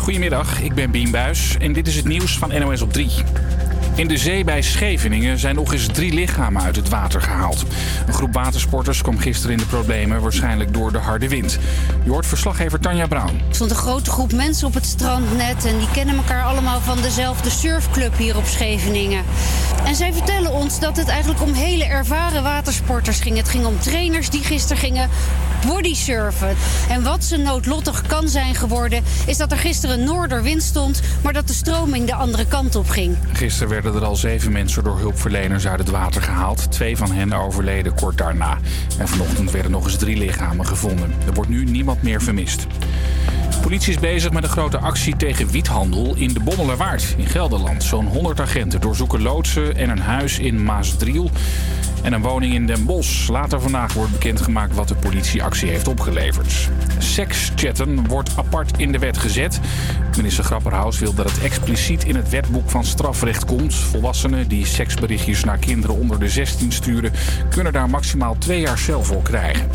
Goedemiddag, ik ben Bien Buis en dit is het nieuws van NOS op 3. In de zee bij Scheveningen zijn nog eens 3 lichamen uit het water gehaald. Een groep watersporters kwam gisteren in de problemen, waarschijnlijk door de harde wind. Je hoort verslaggever Tanja Braun. Er stond een grote groep mensen op het strand net en die kennen elkaar allemaal van dezelfde surfclub hier op Scheveningen. En zij vertellen ons dat het eigenlijk om hele ervaren watersporters ging. Het ging om trainers die gisteren gingen bodysurfen. En wat ze noodlottig kan zijn geworden, is dat er gisteren noorderwind stond, maar dat de stroming de andere kant op ging. Gisteren werden er al 7 mensen door hulpverleners uit het water gehaald. 2 van hen overleden kort daarna. En vanochtend werden nog eens 3 lichamen gevonden. Er wordt nu niemand meer vermist. De politie is bezig met een grote actie tegen wiethandel in de Bommelenwaard in Gelderland. Zo'n 100 agenten doorzoeken loodsen en een huis in Maasdriel en een woning in Den Bosch. Later vandaag wordt bekendgemaakt wat de politieactie heeft opgeleverd. Sekschatten wordt apart in de wet gezet. Minister Grapperhaus wil dat het expliciet in het wetboek van strafrecht komt. Volwassenen die seksberichtjes naar kinderen onder de 16 sturen kunnen daar maximaal 2 jaar cel voor krijgen.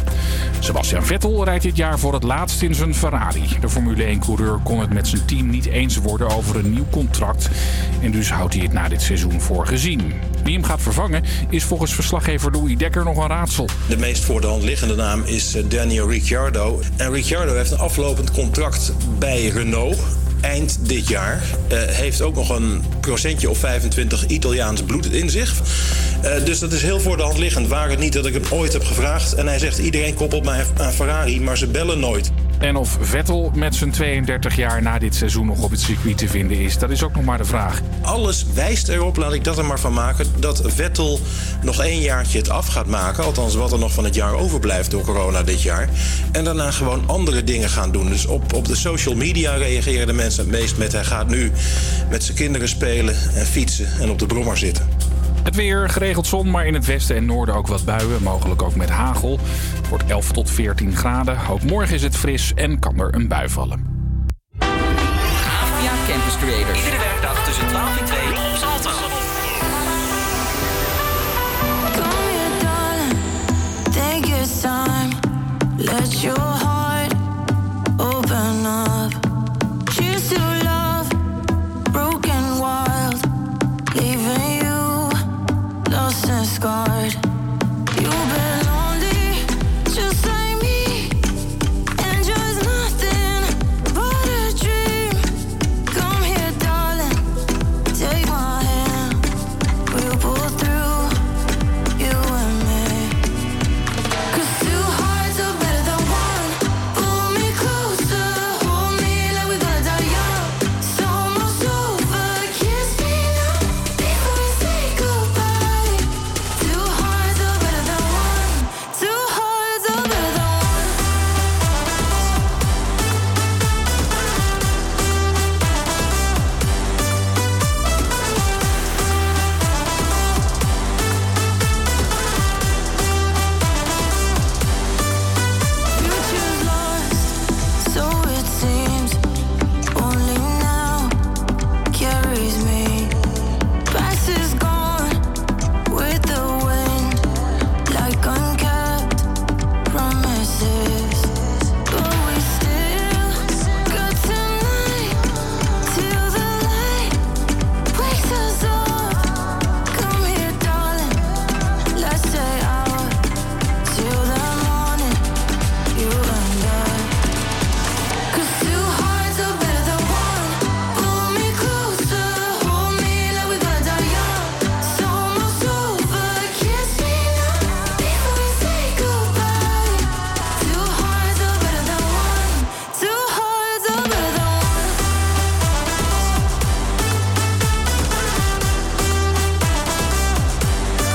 Sebastian Vettel rijdt dit jaar voor het laatst in zijn Ferrari. De Formule 1-coureur kon het met zijn team niet eens worden over een nieuw contract. En dus houdt hij het na dit seizoen voor gezien. Wie hem gaat vervangen is volgens verslaggever Louis Dekker nog een raadsel. De meest voor de hand liggende naam is Daniel Ricciardo. En Ricciardo heeft een aflopend contract bij Renault eind dit jaar. Heeft ook nog een procentje of 25 Italiaans bloed in zich. Dus dat is heel voor de hand liggend. Waar het niet dat ik hem ooit heb gevraagd. En hij zegt iedereen koppelt mij aan Ferrari, maar ze bellen nooit. En of Vettel met zijn 32 jaar na dit seizoen nog op het circuit te vinden is, dat is ook nog maar de vraag. Alles wijst erop, laat ik dat er maar van maken, dat Vettel nog 1 jaartje het af gaat maken. Althans, wat er nog van het jaar overblijft door corona dit jaar. En daarna gewoon andere dingen gaan doen. Dus op de social media reageren de mensen het meest met hij gaat nu met zijn kinderen spelen en fietsen en op de brommer zitten. Het weer, geregeld zon, maar in het westen en noorden ook wat buien. Mogelijk ook met hagel. Het wordt 11 tot 14 graden. Ook morgen is het fris en kan er een bui vallen. HvA Campus Creators. Iedere werkdag tussen 12 en 2 op Salto. Call me a darling, take your time. Let your heart open up. Cheers to love, broken wild. Leaving lost and scarred. You've been lonely, just like me. And just nothing but a dream. Come here, darling, take my hand. We'll pull through, you and me. 'Cause 2 hearts are better than one. Pull me closer, hold me like we're gonna die young. It's almost over, kiss me now before we say goodbye. Future's lost, so it seems. Only now carries me. Past is gone with the wind, like unkept promises. But we still got tonight till the light wakes us up. Come here, darling, let's stay out till the morning. You and I. 'Cause 2 hearts are better than one. Pull me closer, hold me like we're gonna die young. It's almost over, kiss me now before we say goodbye. 2 hearts are better than one. 2 hearts are better than one. Two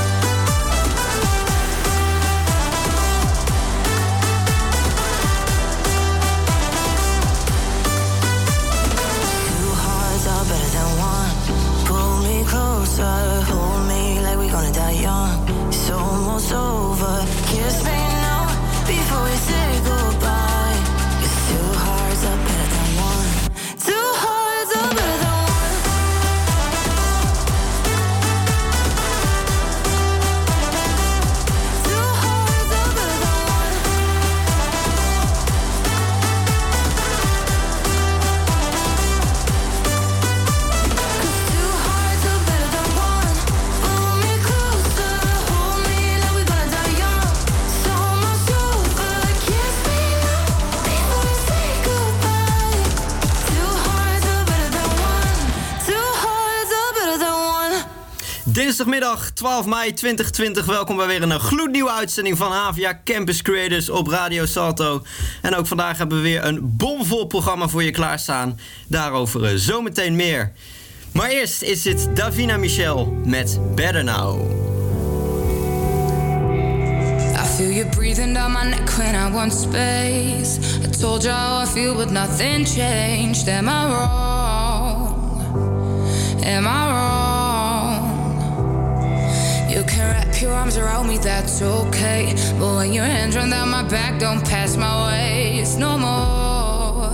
hearts are better than one. Pull me closer, hold me like we're gonna die young. It's almost over. Kiss me now before we say goodbye. 'Cause 2 hearts are better than one. 2 hearts are better than one. Two hearts are better than one. Dinsdagmiddag 12 mei 2020. Welkom bij weer een gloednieuwe uitzending van HvA Campus Creators op Radio Salto. En ook vandaag hebben we weer een bomvol programma voor je klaarstaan. Daarover zometeen meer. Maar eerst is dit Davina Michel met Better Now. I feel you breathing down my neck when I want space. I told you how I feel but nothing changed. Am I wrong? Am I wrong? You can wrap your arms around me, that's okay. But when your hands run down my back, don't pass my way. It's no more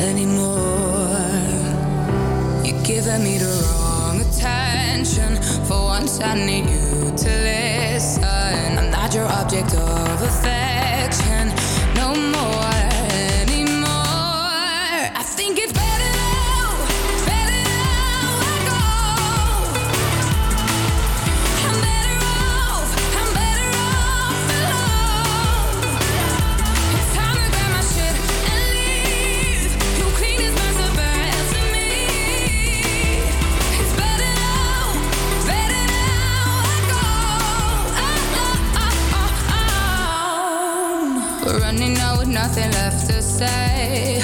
anymore. You're giving me the wrong attention. For once I need you to listen. I'm not your object of affection no more anymore. I think it's better. Running out with nothing left to say.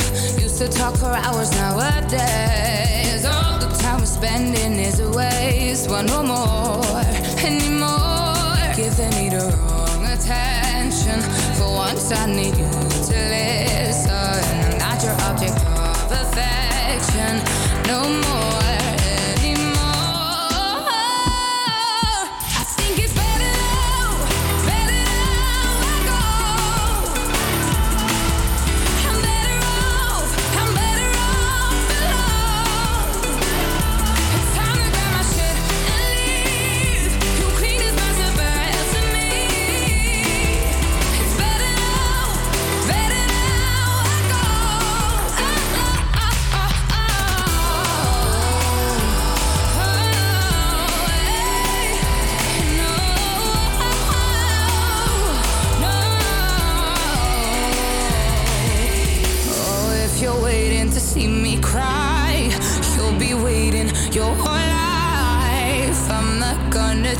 Used to talk for hours, nowadays all the time we're spending is a waste. Want no more, anymore. Giving me the wrong attention. For once I need you to listen. I'm not your object of affection no more.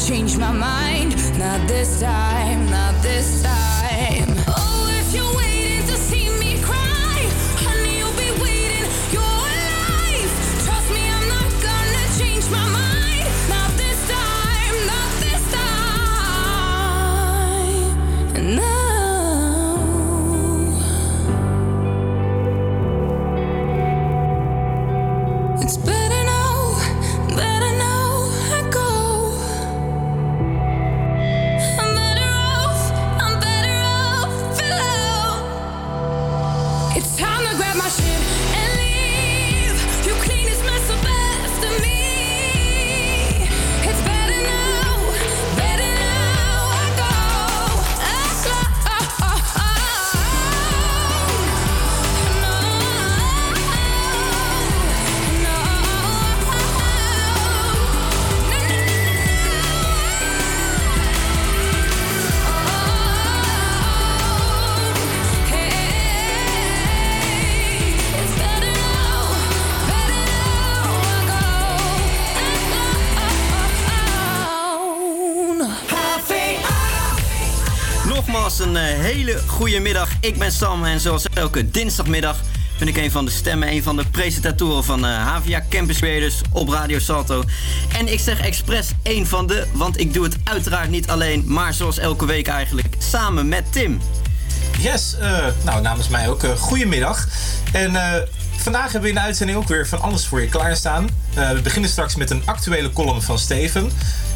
Change my mind, not this time, not this time. Oh, if you're waiting to see me cry, honey, you'll be waiting your life. Trust me, I'm not gonna change my mind, not this time, not this time. No. Hele goede middag, ik ben Sam en zoals elke dinsdagmiddag ben ik een van de stemmen, een van de presentatoren van HvA Campus Creators op Radio Salto. En ik zeg expres een van de, want ik doe het uiteraard niet alleen, maar zoals elke week eigenlijk samen met Tim. Yes, nou namens mij ook goedemiddag. En vandaag hebben we in de uitzending ook weer van alles voor je klaarstaan. We beginnen straks met een actuele column van Steven.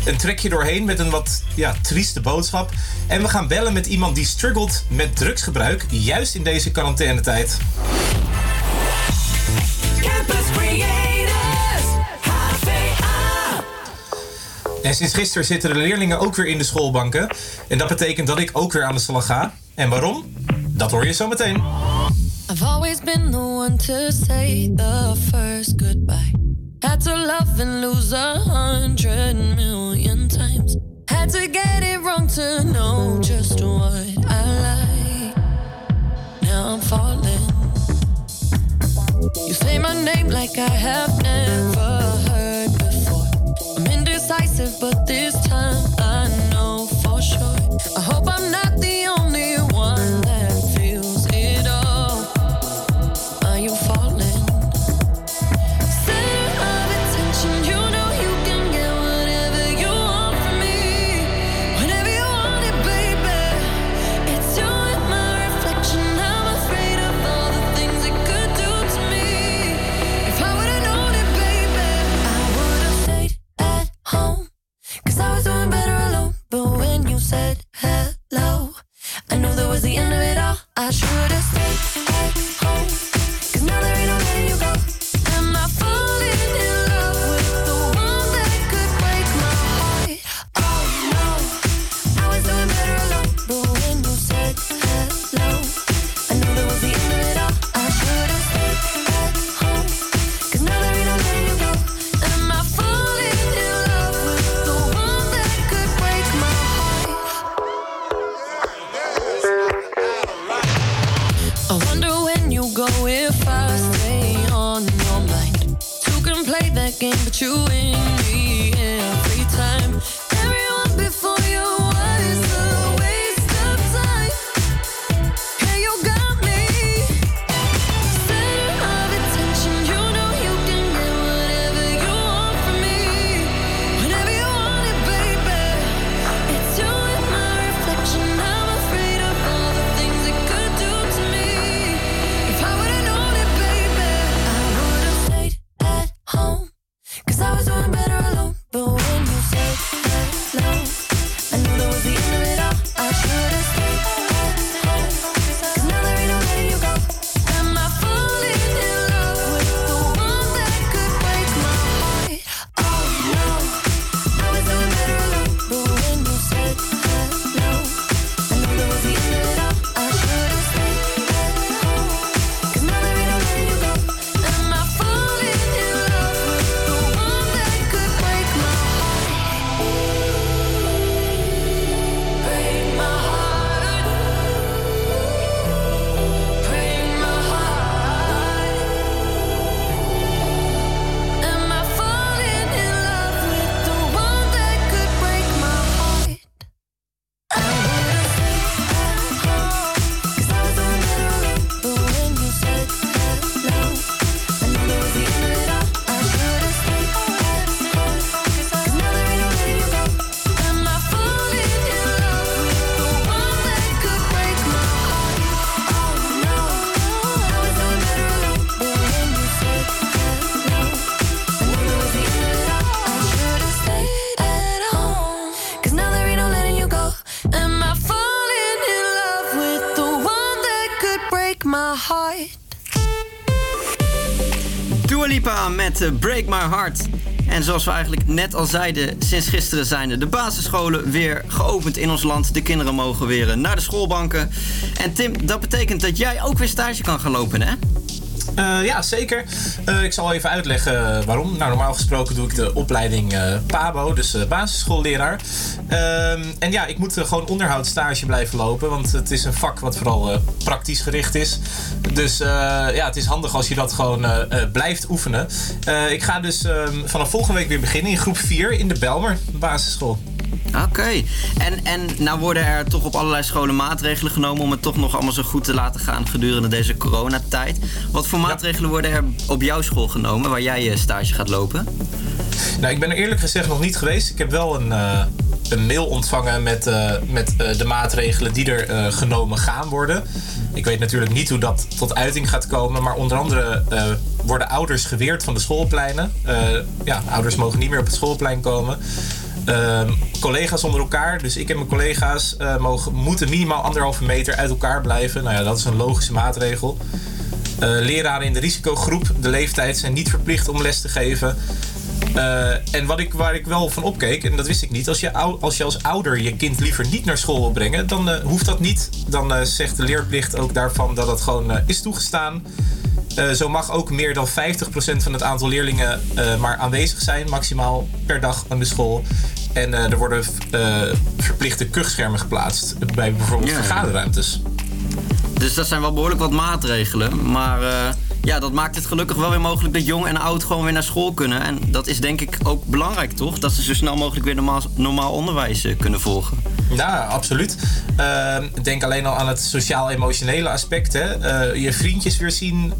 Een trekje doorheen met een wat trieste boodschap. En we gaan bellen met iemand die struggelt met drugsgebruik, juist in deze quarantainetijd. Campus Creators, HvA. En sinds gisteren zitten de leerlingen ook weer in de schoolbanken. En dat betekent dat ik ook weer aan de slag ga. En waarom? Dat hoor je zo meteen. I've always been the one to say the first goodbye. Had to love and lose 100 million times. Had to get it wrong to know just what I like. Now I'm falling. You say my name like I have never heard before. I'm indecisive. but this time I know for sure. I hope I'm not the only one that feels it all. Are you falling? Center of attention, you know you can get whatever you want from me. Whenever you want it, baby. It's you and my reflection. I'm afraid of all the things it could do to me. If I would've known it, baby, I would've stayed at home. 'Cause I was doing better alone. But when you said hello, I knew that was the end of it all. I should've stayed at home. 'Cause now there ain't no letting you go. Am I falling in love with the one that could break my heart? Oh no, I was doing better alone. But when you said hello, I knew that was the end of it all. I should've stayed at home. 'Cause now there ain't no letting you go. Am I falling in love with the one that could break my heart? I wonder when you go if I stay on your mind. Two can play that game, but you win me every time. Everyone before you was a waste of time. Hey, you got me. Center of attention, you know you can get whatever you want from me. Whenever you want it, baby. It's you and my reflection. I'm afraid of all the things it could do to me. If I would've known it, baby, I would've stayed at home. 'Cause I was doing better alone. But when you said hello, I knew that was the end of it all. I should've stayed at home. 'Cause now there ain't no letting you go. Am I falling in love with the one that could break my heart? Oh no, I was doing better alone. But when you said hello, I knew that was the end of it all. I should've stayed at home. 'Cause now there ain't no letting you go. Am I falling in love with the one that could break my heart? Break my heart. Break my heart. Am I falling in love with the one that could break my heart? I would've stayed at home. 'Cause I was doing better alone. But when you said hello, I knew that was the end of it all. I should've stayed at home. 'Cause now there ain't no letting you go. Am I falling in love with the one that could break my heart? Oh no, I was doing better alone. But when you said hello, I knew that was the end of it all. I should've stayed at home. 'Cause now there ain't no letting you go. Am I falling in love with the one that could break my heart? Dua Lipa met Break My Heart. En zoals we eigenlijk net al zeiden, sinds gisteren zijn de basisscholen weer geopend in ons land. De kinderen mogen weer naar de schoolbanken. En Tim, dat betekent dat jij ook weer stage kan gaan lopen, hè? Ja, zeker. Ik zal even uitleggen waarom. Nou, normaal gesproken doe ik de opleiding PABO, dus basisschoolleraar. En ja, ik moet gewoon onderhoudsstage blijven lopen, want het is een vak wat vooral praktisch gericht is. Dus ja, het is handig als je dat gewoon blijft oefenen. Ik ga dus vanaf volgende week weer beginnen in groep 4 in de Belmer basisschool. Oké. En nou worden er toch op allerlei scholen maatregelen genomen om het toch nog allemaal zo goed te laten gaan gedurende deze coronatijd. Wat voor maatregelen worden er op jouw school genomen waar jij je stage gaat lopen? Nou, ik ben er eerlijk gezegd nog niet geweest. Ik heb wel een mail ontvangen met de maatregelen die er genomen gaan worden. Ik weet natuurlijk niet hoe dat tot uiting gaat komen, maar onder andere worden ouders geweerd van de schoolpleinen. Ja, ouders mogen niet meer op het schoolplein komen. Collega's onder elkaar, dus ik en mijn collega's moeten minimaal 1,5 meter uit elkaar blijven. Nou ja, dat is een logische maatregel. Leraren in de risicogroep, de leeftijd, zijn niet verplicht om les te geven. En waar ik wel van opkeek, en dat wist ik niet, als je als ouder je kind liever niet naar school wil brengen, dan hoeft dat niet. Dan zegt de leerplicht ook daarvan dat dat gewoon is toegestaan. Zo mag ook meer dan 50% van het aantal leerlingen maar aanwezig zijn, maximaal per dag aan de school. En er worden verplichte kuchschermen geplaatst bij bijvoorbeeld vergaderruimtes. Dus dat zijn wel behoorlijk wat maatregelen, maar ja, dat maakt het gelukkig wel weer mogelijk dat jong en oud gewoon weer naar school kunnen. En dat is denk ik ook belangrijk, toch? Dat ze zo snel mogelijk weer normaal onderwijs kunnen volgen. Ja, absoluut. Denk alleen al aan het sociaal-emotionele aspect. Hè? Je vriendjes weer zien,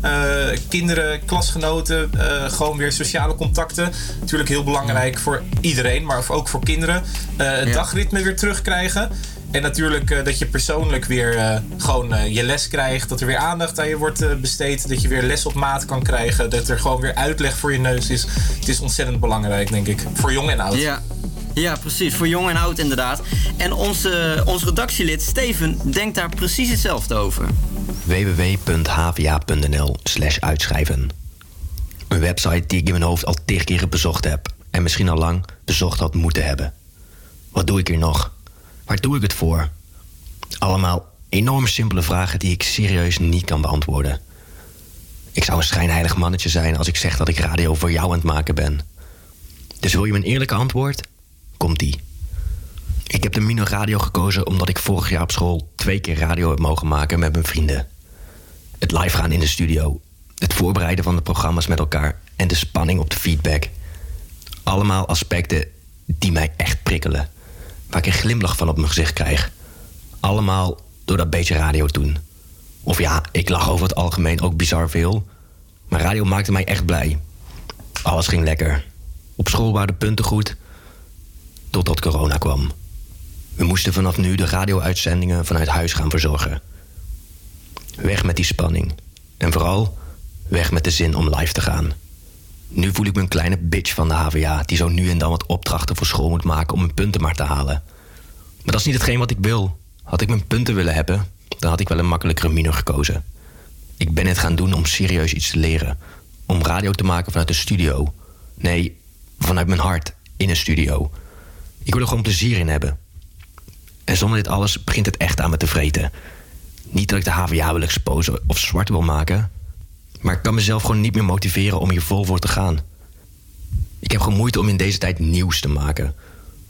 kinderen, klasgenoten, gewoon weer sociale contacten. Natuurlijk heel belangrijk voor iedereen, maar ook voor kinderen. Het dagritme weer terugkrijgen. En natuurlijk dat je persoonlijk weer gewoon je les krijgt. Dat er weer aandacht aan je wordt besteed. Dat je weer les op maat kan krijgen. Dat er gewoon weer uitleg voor je neus is. Het is ontzettend belangrijk, denk ik. Voor jong en oud. Ja. Ja, precies. Voor jong en oud inderdaad. En ons redactielid Steven denkt daar precies hetzelfde over. www.hva.nl/uitschrijven. Een website die ik in mijn hoofd al 10 keren bezocht heb. En misschien al lang bezocht had moeten hebben. Wat doe ik hier nog? Waar doe ik het voor? Allemaal enorm simpele vragen die ik serieus niet kan beantwoorden. Ik zou een schijnheilig mannetje zijn als ik zeg dat ik radio voor jou aan het maken ben. Dus wil je mijn eerlijke antwoord? Komt-ie. Ik heb de Mino Radio gekozen omdat ik vorig jaar op school 2 keer radio heb mogen maken met mijn vrienden. Het live gaan in de studio, het voorbereiden van de programma's met elkaar en de spanning op de feedback. Allemaal aspecten die mij echt prikkelen. Waar ik een glimlach van op mijn gezicht krijg. Allemaal door dat beetje radio doen. Of ja, ik lach over het algemeen ook bizar veel. Maar radio maakte mij echt blij. Alles ging lekker. Op school waren de punten goed. Totdat corona kwam. We moesten vanaf nu de radio-uitzendingen vanuit huis gaan verzorgen. Weg met die spanning. En vooral, weg met de zin om live te gaan. Nu voel ik me een kleine bitch van de HvA... die zo nu en dan wat opdrachten voor school moet maken om mijn punten maar te halen. Maar dat is niet hetgeen wat ik wil. Had ik mijn punten willen hebben, dan had ik wel een makkelijkere minor gekozen. Ik ben het gaan doen om serieus iets te leren. Om radio te maken vanuit een studio. Nee, vanuit mijn hart, in een studio. Ik wil er gewoon plezier in hebben. En zonder dit alles begint het echt aan me te vreten. Niet dat ik de HvA wil exposen of zwart wil maken... maar ik kan mezelf gewoon niet meer motiveren om hier vol voor te gaan. Ik heb gewoon moeite om in deze tijd nieuws te maken.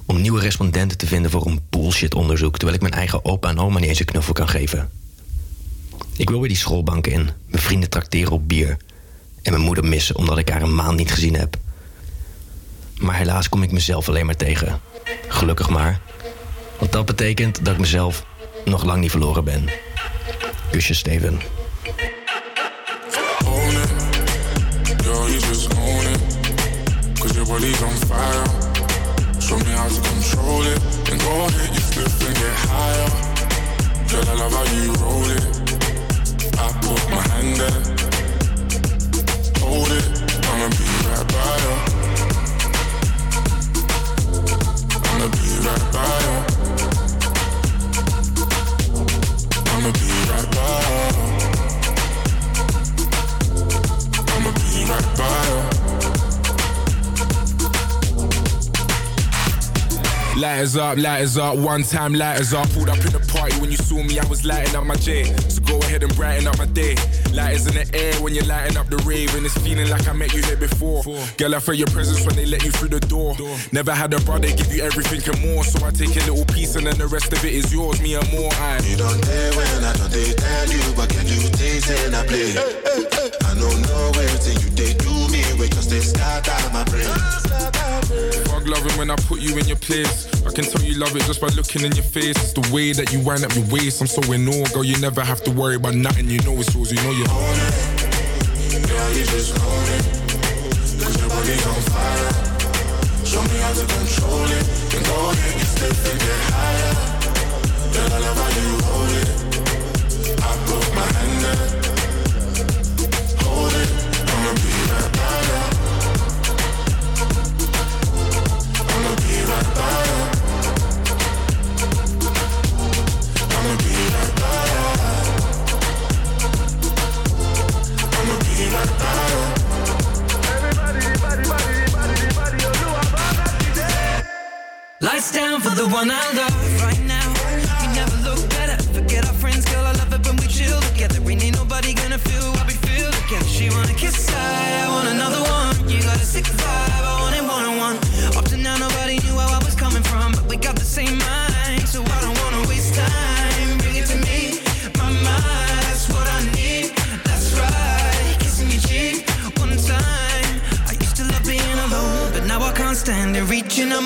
Om nieuwe respondenten te vinden voor een bullshit-onderzoek... terwijl ik mijn eigen opa en oma niet eens een knuffel kan geven. Ik wil weer die schoolbanken in, mijn vrienden trakteren op bier... en mijn moeder missen omdat ik haar een maand niet gezien heb. Maar helaas kom ik mezelf alleen maar tegen. Gelukkig maar. Want dat betekent dat ik mezelf nog lang niet verloren ben. Kusjes, Steven. Body's on fire. Show me how to control it. And go hit your flip and get higher. Girl, I love how you roll it. I put my hand there. Hold it, I'ma be right by you. I'ma be right by you. I'ma be right by you. I'ma be right by you. Lighters up, one time lighters up. Pulled up in the party when you saw me, I was lighting up my J. So go ahead and brighten up my day. Lighters in the air when you're lighting up the rave. And it's feeling like I met you here before. Girl, I felt your presence when they let you through the door. Never had a brother give you everything and more. So I take a little piece and then the rest of it is yours, me and more. I. You don't dare when I know they tell you, but can you taste and I play? Hey, hey, hey. I don't know everything you they do me, we just they start out my brain. Fuck loving when I put you in your place. I can tell you love it just by looking in your face. It's the way that you wind up your waist. I'm so in awe, girl, you never have to worry about nothing. You know it's yours, you know you're on it. Girl, you just own it. Cause your body on fire. Show me how to control it. And go ahead and step and get higher. Girl, I love how you hold it. I broke my hand there. Hold it, I'ma be right by you. I'ma be right by you. Lights down for the one I love right now. You never look better. Forget our friends, girl. I love it when we chill together. We ain't nobody gonna feel what we feel together. She wanna kiss, I want another one. You got a sick vibe, I want it one on one. Up to now, nobody knew where I was coming from, but we got the same mind, so I don't wanna waste time. Bring it to me, my mind. That's what I need. That's right, kiss me.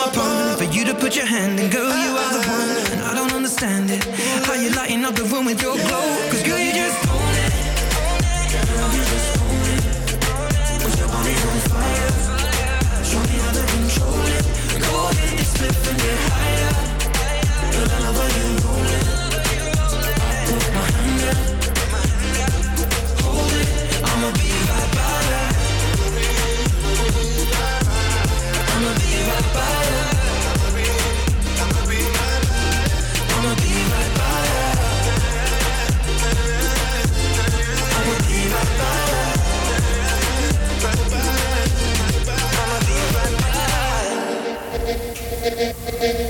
my phone for you to put your hand in. Girl, you are the one, and I don't understand it. How you lighting up the room with your glow? 'Cause girl, you just own it. Girl, you just own it. Put your body on fire. Show me how to control it. Go ahead and slip and get higher. Girl, I love how you roll it. I put my hand up. Hold it. I'ma be right by you. I'ma be right by you. I'ma be right by you. I'ma be right by you. I'ma be right by you. I'ma be right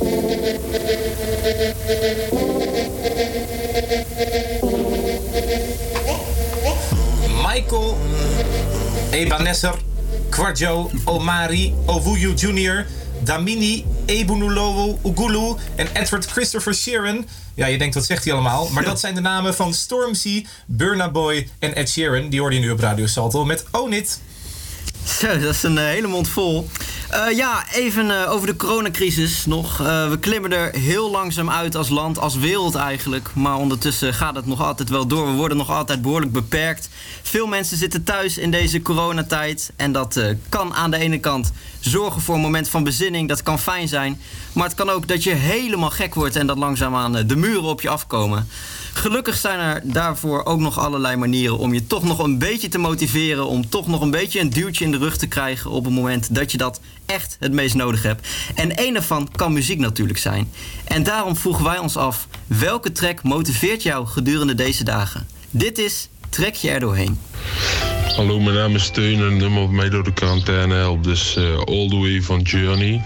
by you. Michael Ebenezer Kwadjo, Omari, Owuju Jr., Damini, Ebunulowu, Ugulu en Edward Christopher Sheeran. Ja, je denkt, wat zegt hij allemaal? Maar dat zijn de namen van Stormzy, Burna Boy en Ed Sheeran. Die hoorde je nu op Radio Salto met Own It. Zo, dat is een hele mond vol. Even over de coronacrisis nog. We klimmen er heel langzaam uit als land, als wereld eigenlijk. Maar ondertussen gaat het nog altijd wel door. We worden nog altijd behoorlijk beperkt. Veel mensen zitten thuis in deze coronatijd. En dat kan aan de ene kant zorgen voor een moment van bezinning. Dat kan fijn zijn. Maar het kan ook dat je helemaal gek wordt en dat langzaamaan de muren op je afkomen. Gelukkig zijn er daarvoor ook nog allerlei manieren om je toch nog een beetje te motiveren. Om toch nog een beetje een duwtje in de rug te krijgen op het moment dat je dat echt het meest nodig hebt. En één daarvan kan muziek natuurlijk zijn. En daarom vroegen wij ons af, welke track motiveert jou gedurende deze dagen? Dit is Trek je er doorheen. Hallo, mijn naam is Steun en nummer wat mij door de quarantaine helpt is All The Way van Journey.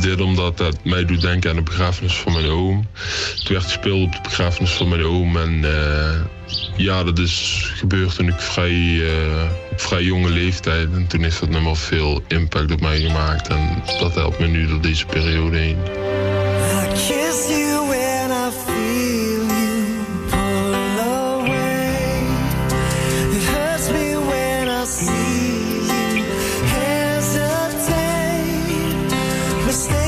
Dit omdat het mij doet denken aan de begrafenis van mijn oom. Het werd gespeeld op de begrafenis van mijn oom en dat is gebeurd toen ik op vrij jonge leeftijd. En toen heeft dat nummer veel impact op mij gemaakt en dat helpt me nu door deze periode heen. I kiss you. Missing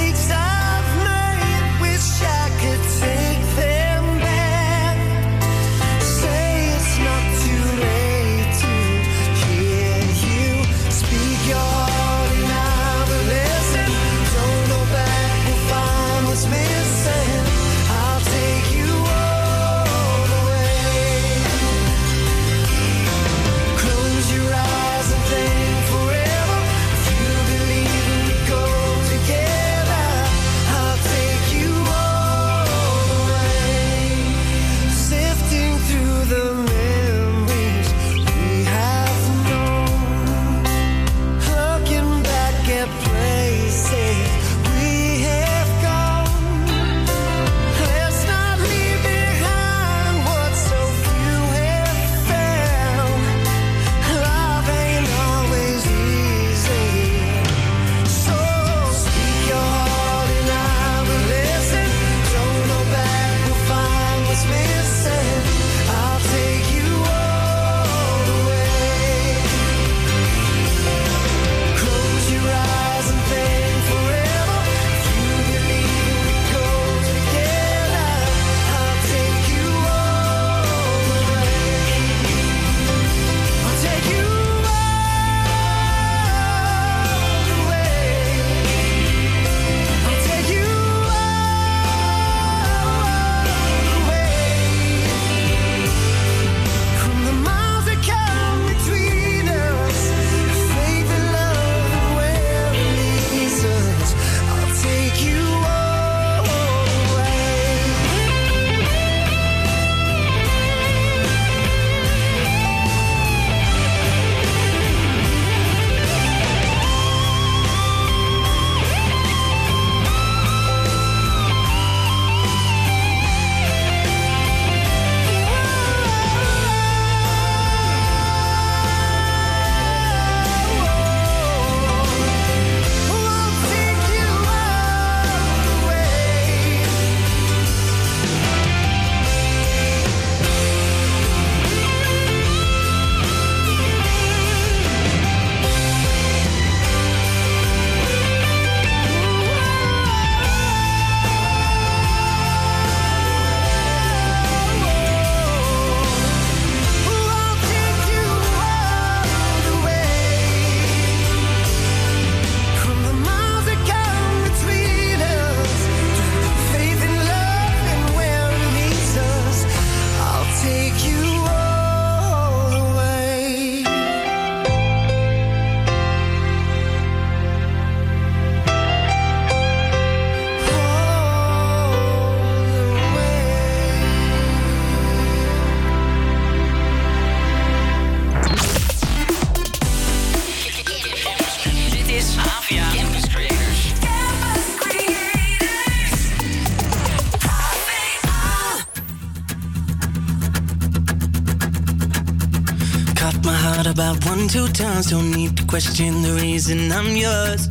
Thought about 1-2 times, don't need to question the reason. I'm yours,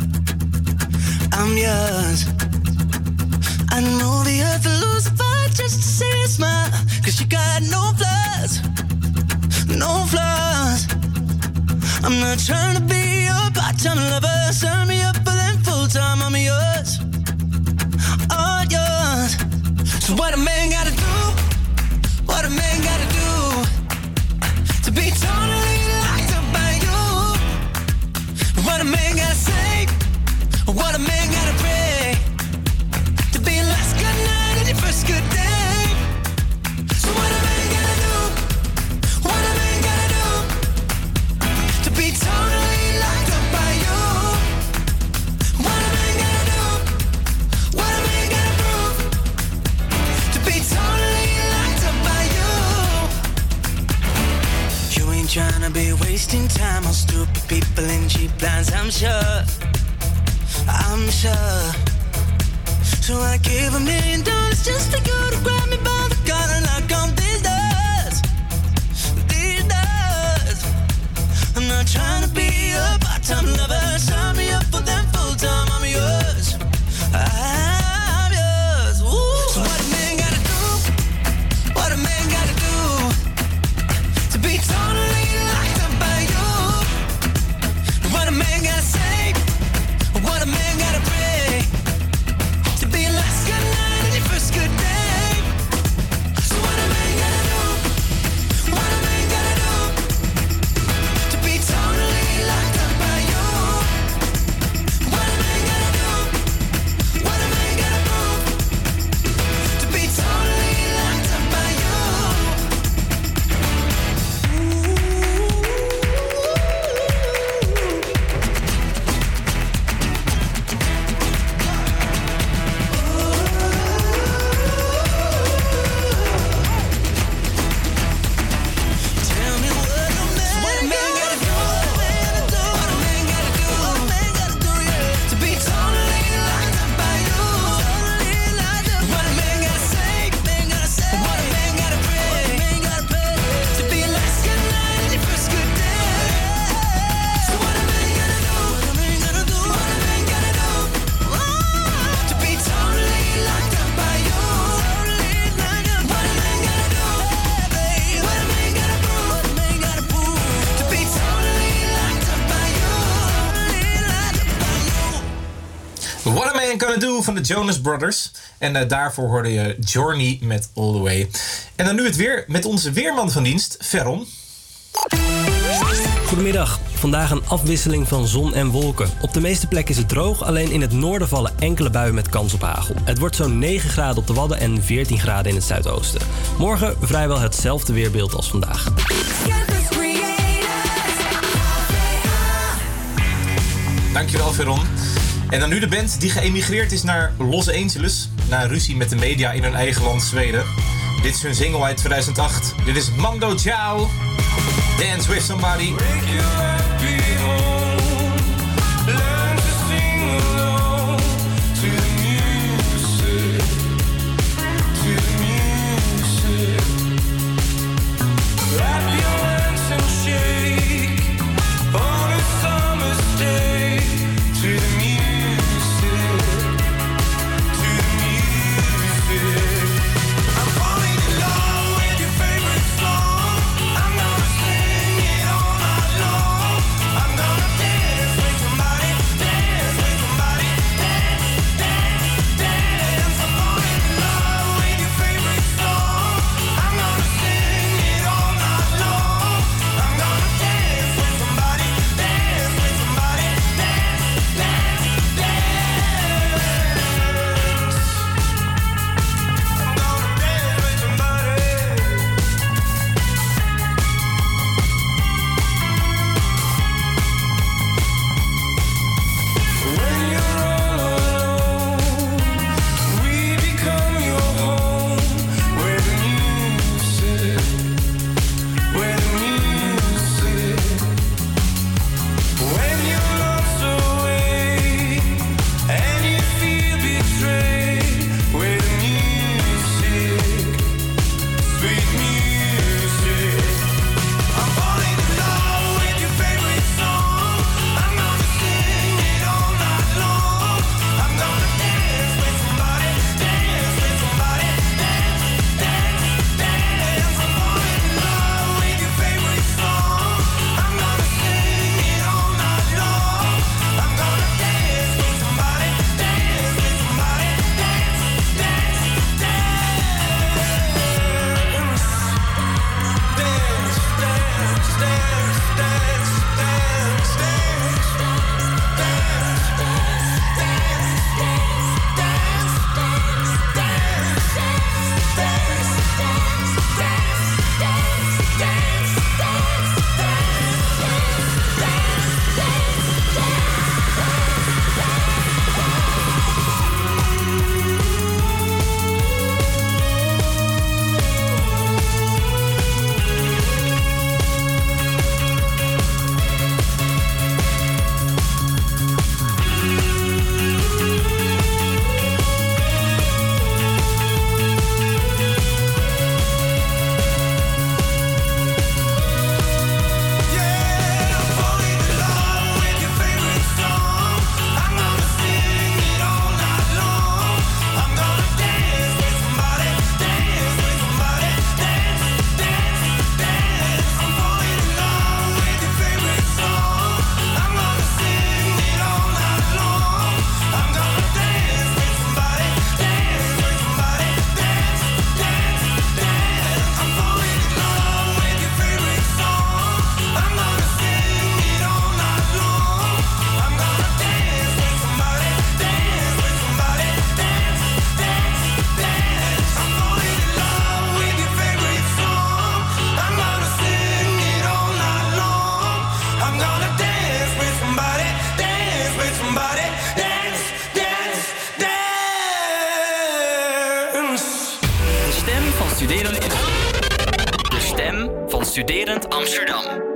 I'm yours. I know the earth will lose a fight just to see a smile, cause you got no flaws, no flaws. I'm not trying to be your part-time lover. Sign me up for them full-time, I'm yours, all yours. So what a man gotta do, what a man gotta do, to be totally locked up by you. What a man gotta say, what a man gotta pray, to be last good night and your first good day. So what a man gotta do, what a man gotta do, to be totally locked up by you. What a man gotta do, what a man gotta prove, to be totally locked up by you. You ain't tryna be wasting time on stupid people in cheap lines, I'm sure, I'm sure. So I gave $1 million just to go to grab me by the collar and knock on these doors, these doors. I'm not trying to be a part-time lover. Sign me up for them full-time. I'm yours, I'm yours. Ooh. So what a man gotta do, what a man gotta do, to be totally locked up by you. What a man gotta say, what a man gotta pray, to be last good night and your first good day. So what a man gotta do, what a man gotta do, to be totally locked up by you. What a man gotta do, what a man gotta prove, to be totally locked up by you. Tell me what a man gotta do, what a man gotta do, to be totally locked up by you. What a man gotta say, what a man gotta pray, to be last good night and your first good day. So what a man gotta do, what a man gotta do, to be totally locked up by you. What a man gotta do, what a man gotta prove, to be totally locked up by you. What a Man Gonna Do van de Jonas Brothers. En daarvoor hoorde je Journey met All The Way. En dan nu het weer met onze weerman van dienst, Ferron. Goedemiddag. Vandaag een afwisseling van zon en wolken. Op de meeste plekken is het droog, alleen in het noorden vallen enkele buien met kans op hagel. Het wordt zo'n 9 graden op de Wadden en 14 graden in het zuidoosten. Morgen vrijwel hetzelfde weerbeeld als vandaag. Dankjewel, Veron. En dan nu de band die geëmigreerd is naar Los Angeles, na een ruzie met de media in hun eigen land Zweden. Dit is hun single uit 2008. Dit is Mando Diao. Dance with somebody. studeren in... De stem van Studerend Amsterdam.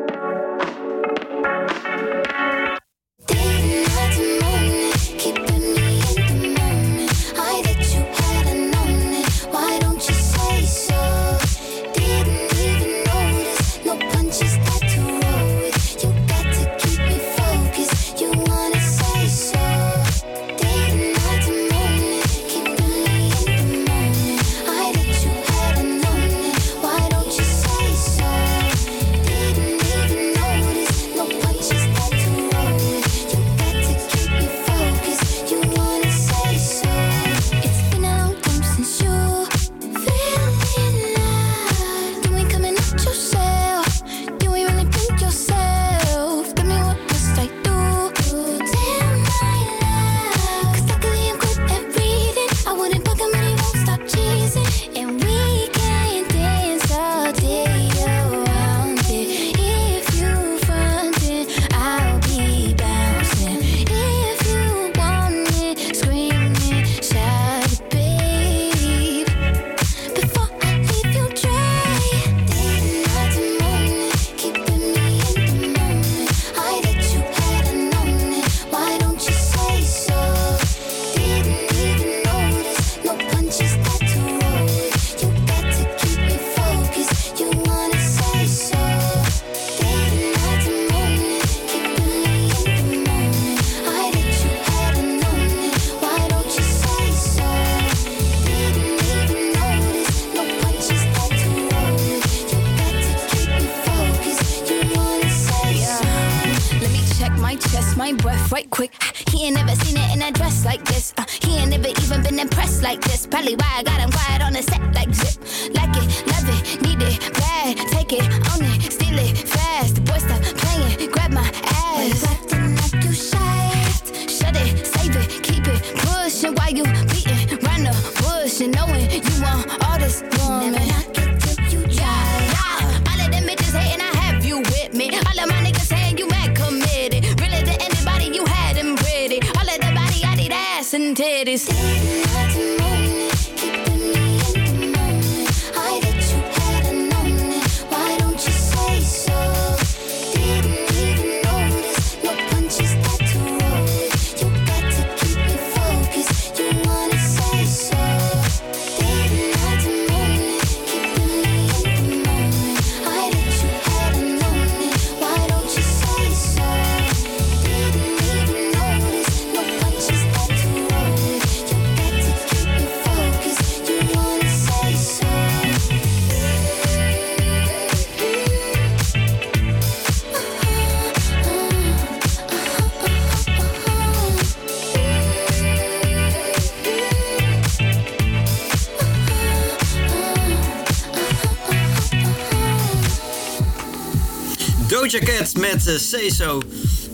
Met Say So.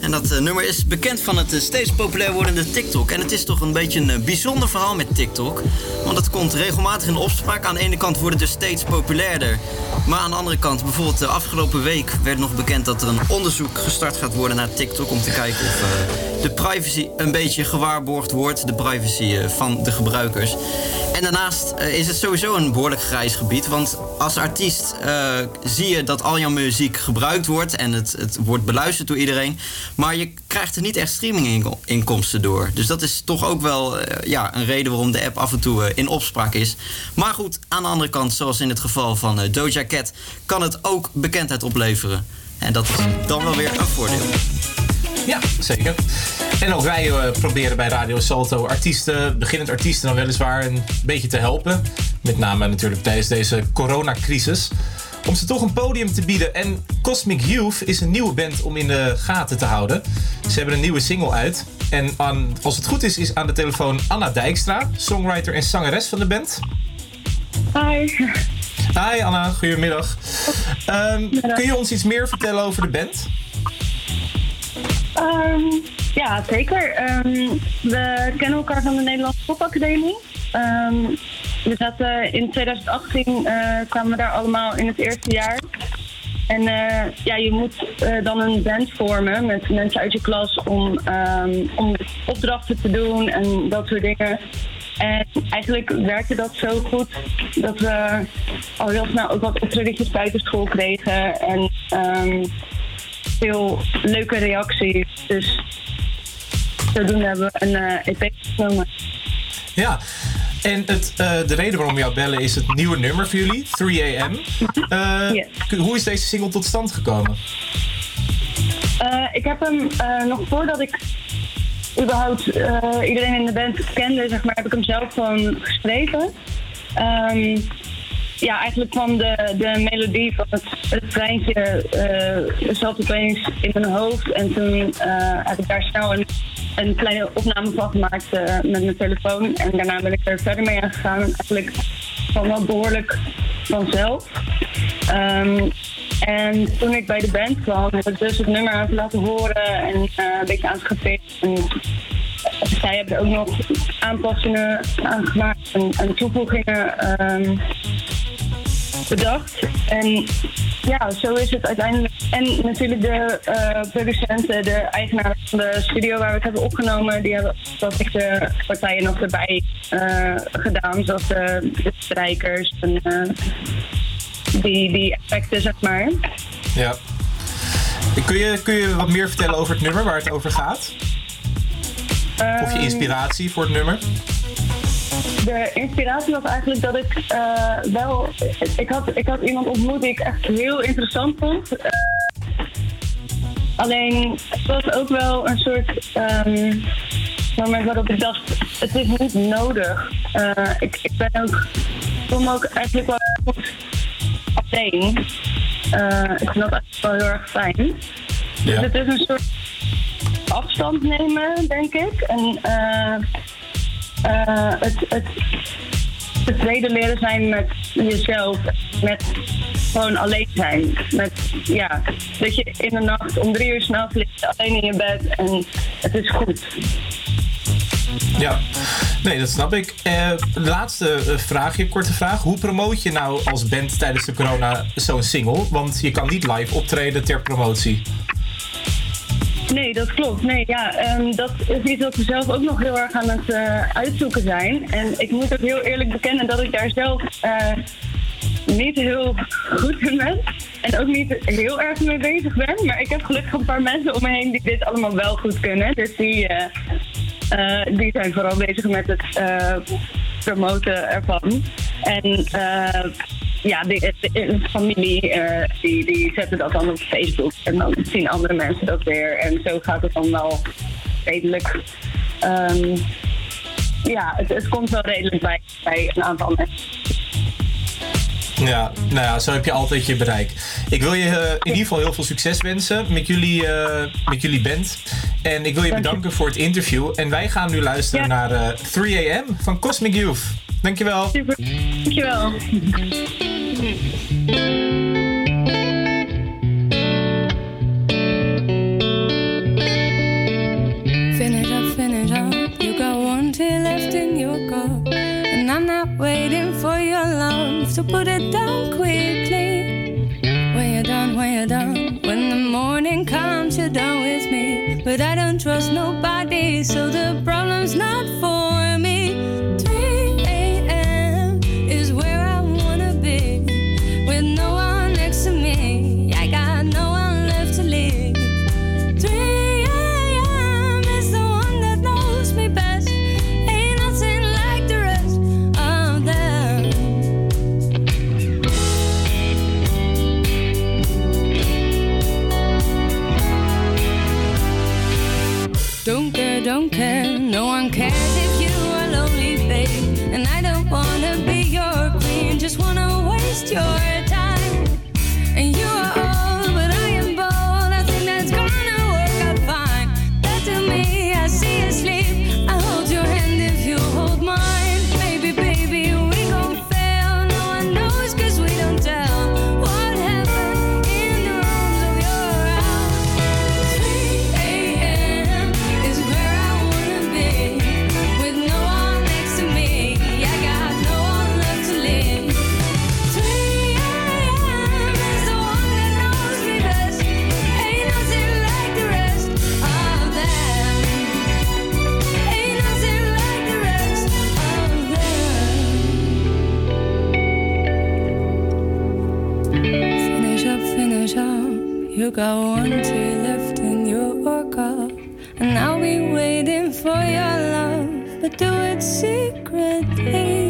En dat nummer is bekend van het steeds populair wordende TikTok. En het is toch een beetje een bijzonder verhaal met TikTok. Want het komt regelmatig in opspraak. Aan de ene kant wordt het dus steeds populairder. Maar aan de andere kant, bijvoorbeeld de afgelopen week werd nog bekend dat er een onderzoek gestart gaat worden naar TikTok. Om te kijken of de privacy een beetje gewaarborgd wordt. De privacy van de gebruikers. En daarnaast is het sowieso een behoorlijk grijs gebied. Want als artiest zie je dat al jouw muziek gebruikt wordt. En het wordt beluisterd door iedereen. Maar je krijgt er niet echt streaminginkomsten door. Dus dat is toch ook wel een reden waarom de app af en toe in opspraak is. Maar goed, aan de andere kant, zoals in het geval van Doja Cat... kan het ook bekendheid opleveren. En dat is dan wel weer een voordeel. Ja, zeker. En ook wij proberen bij Radio Salto beginnend artiesten dan weliswaar een beetje te helpen. Met name natuurlijk tijdens deze coronacrisis. Om ze toch een podium te bieden. En Cosmic Youth is een nieuwe band om in de gaten te houden. Ze hebben een nieuwe single uit. En als het goed is aan de telefoon Anna Dijkstra, songwriter en zangeres van de band. Hi Anna, goedemiddag. Kun je ons iets meer vertellen over de band? Ja, zeker. We kennen elkaar van de Nederlandse Popacademie. We zaten in 2018, kwamen we daar allemaal in het eerste jaar. En je moet dan een band vormen met mensen uit je klas om opdrachten te doen en dat soort dingen. En eigenlijk werkte dat zo goed dat we al heel snel ook wat optredetjes buiten school kregen. En veel leuke reacties. Dus zodoende hebben we een EP genomen. Ja, en de reden waarom we jou bellen is het nieuwe nummer voor jullie, 3AM. Yes. Hoe is deze single tot stand gekomen? Ik heb hem nog voordat ik überhaupt iedereen in de band kende, zeg maar, heb ik hem zelf gewoon geschreven. Ja, eigenlijk kwam de melodie van het treintje zat opeens in mijn hoofd. En toen heb ik daar snel een kleine opname van gemaakt met mijn telefoon. En daarna ben ik er verder mee aan gegaan. Eigenlijk kwam wel behoorlijk vanzelf. En toen ik bij de band kwam, heb ik dus het nummer aan het laten horen en een beetje aan het gepikt. En zij hebben er ook nog aanpassingen aan gemaakt en toevoegingen bedacht. En ja, zo is het uiteindelijk. En natuurlijk de producenten, de eigenaren van de studio waar we het hebben opgenomen, die hebben dat echte partijen nog erbij gedaan, zoals de strijkers en die effecten, zeg maar. Ja. Kun je wat meer vertellen over het nummer, waar het over gaat? Of je inspiratie voor het nummer? De inspiratie was eigenlijk dat ik Ik had iemand ontmoet die ik echt heel interessant vond. Alleen het was ook wel een soort moment waarop ik dacht, het is niet nodig. Ik ben ook... Ik kom ook eigenlijk wel goed alleen. Ik vind dat eigenlijk wel heel erg fijn. Ja. Dus het is een soort afstand nemen, denk ik. En het tweede leren zijn met jezelf, met gewoon alleen zijn. Met, ja, dat je in de nacht om 3 uur 's nachts ligt alleen in je bed en het is goed. Ja, nee, dat snap ik. Laatste vraagje, korte vraag. Hoe promoot je nou als band tijdens de corona zo'n single? Want je kan niet live optreden ter promotie. Nee, dat klopt. Nee, ja, dat is iets wat we zelf ook nog heel erg aan het uitzoeken zijn. En ik moet ook heel eerlijk bekennen dat ik daar zelf niet heel goed in ben. En ook niet heel erg mee bezig ben. Maar ik heb gelukkig een paar mensen om me heen die dit allemaal wel goed kunnen. Dus die zijn vooral bezig met het promoten ervan. En ja, de familie die zetten dat dan op Facebook. En dan zien andere mensen dat weer. En zo gaat het dan wel redelijk. Ja, het komt wel redelijk bij een aantal mensen. Ja, nou ja, zo heb je altijd je bereik. Ik wil je in ieder geval heel veel succes wensen met jullie band. En ik wil je bedanken voor het interview. En wij gaan nu luisteren naar 3AM van Cosmic Youth. Dankjewel. Super. Dankjewel. Finish up, you got one day left in your cup. And I'm not waiting for your love to put it down quickly. When you're done, when the morning comes, you're done with me. But I don't trust nobody, so the problem's not for me. 3 a.m. is where I wanna be, with no one next to me. I got no one left to leave. 3 a.m. is the one that knows me best. Ain't nothing like the rest of them. Don't care, no one cares if you are lonely, babe. And I don't wanna be your queen, just wanna waste your time. And you are old, but I am bold. I think that's gonna work out fine. That to me, I see you sleep. I hold your hand if you hold mine. Baby, we gon' fail. No one knows 'cause we don't tell. What happened in the rooms of your house? 3 a.m. is where I wanna be, with no one next to me. I got no one left to live. 3 a.m. finish up. You got one tear left in your cup, and I'll be waiting for your love, but do it secretly.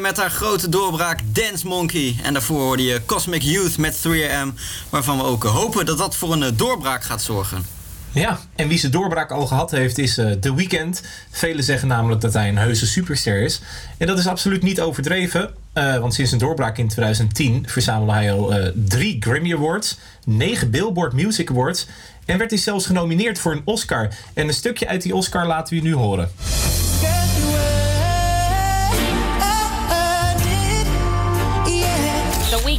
Met haar grote doorbraak Dance Monkey. En daarvoor hoorde je Cosmic Youth met 3AM. Waarvan we ook hopen dat dat voor een doorbraak gaat zorgen. Ja, en wie zijn doorbraak al gehad heeft is The Weeknd. Velen zeggen namelijk dat hij een heuse superster is. En dat is absoluut niet overdreven. Want sinds zijn doorbraak in 2010 verzamelde hij al 3 Grammy Awards, 9 Billboard Music Awards. En werd hij zelfs genomineerd voor een Oscar. En een stukje uit die Oscar laten we je nu horen.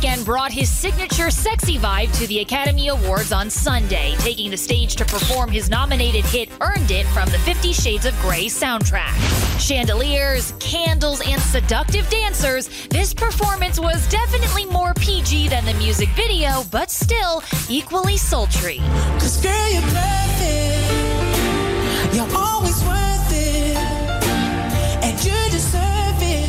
Weeknd brought his signature sexy vibe to the Academy Awards on Sunday, taking the stage to perform his nominated hit Earned It from the 50 Shades of Grey soundtrack. Chandeliers, candles, and seductive dancers, this performance was definitely more PG than the music video, but still equally sultry. 'Cause girl, you're perfect. You're always worth it. And you deserve it.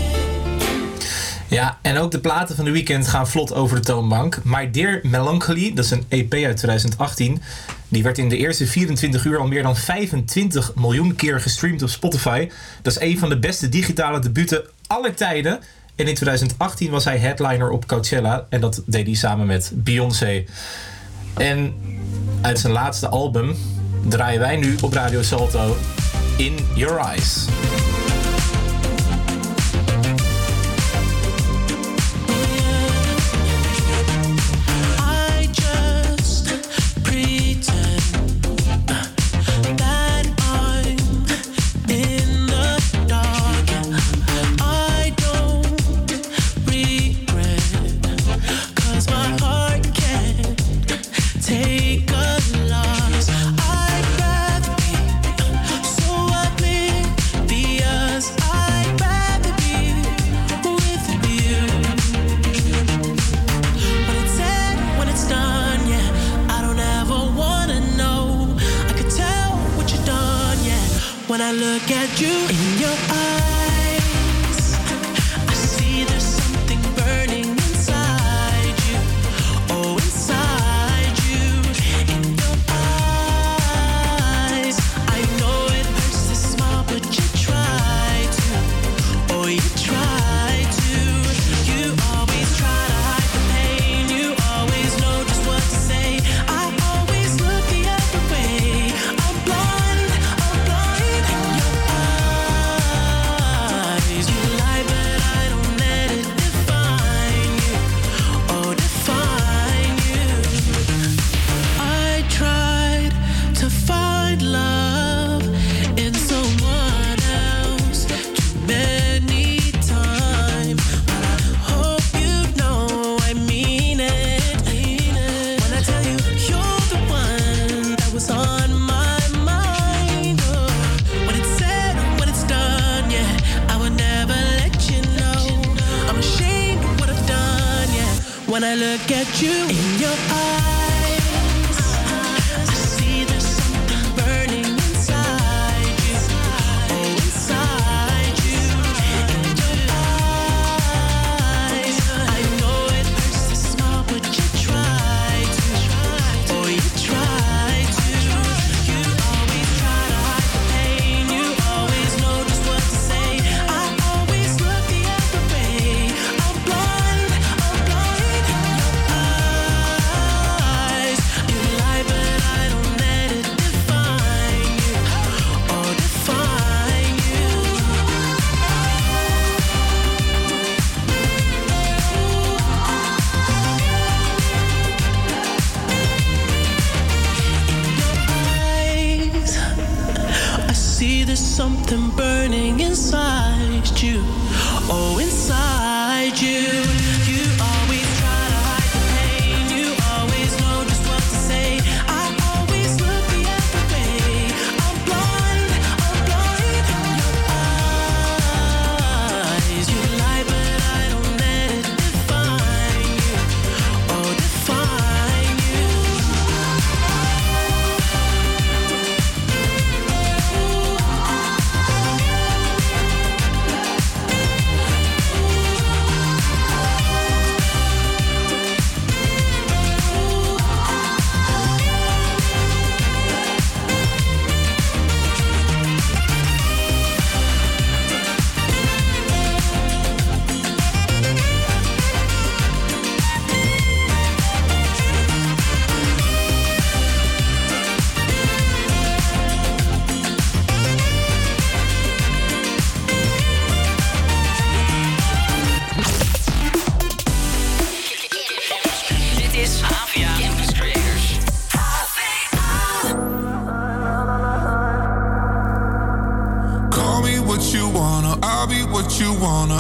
Ja, en ook de platen van The Weeknd gaan vlot over de toonbank. My Dear Melancholy, dat is een EP uit 2018... Die werd in de eerste 24 uur al meer dan 25 miljoen keer gestreamd op Spotify. Dat is een van de beste digitale debuten aller tijden. En in 2018 was hij headliner op Coachella. En dat deed hij samen met Beyoncé. En uit zijn laatste album draaien wij nu op Radio Salto In Your Eyes.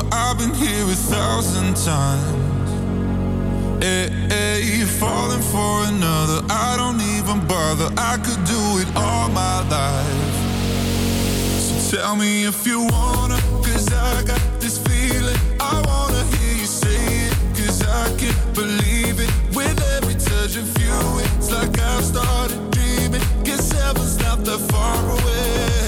I've been here 1,000 times. hey, hey, falling for another. I don't even bother. I could do it all my life. So tell me if you wanna, 'cause I got this feeling. I wanna hear you say it, 'cause I can't believe it. With every touch of you, it's like I've started dreaming. 'Cause heaven's not that far away.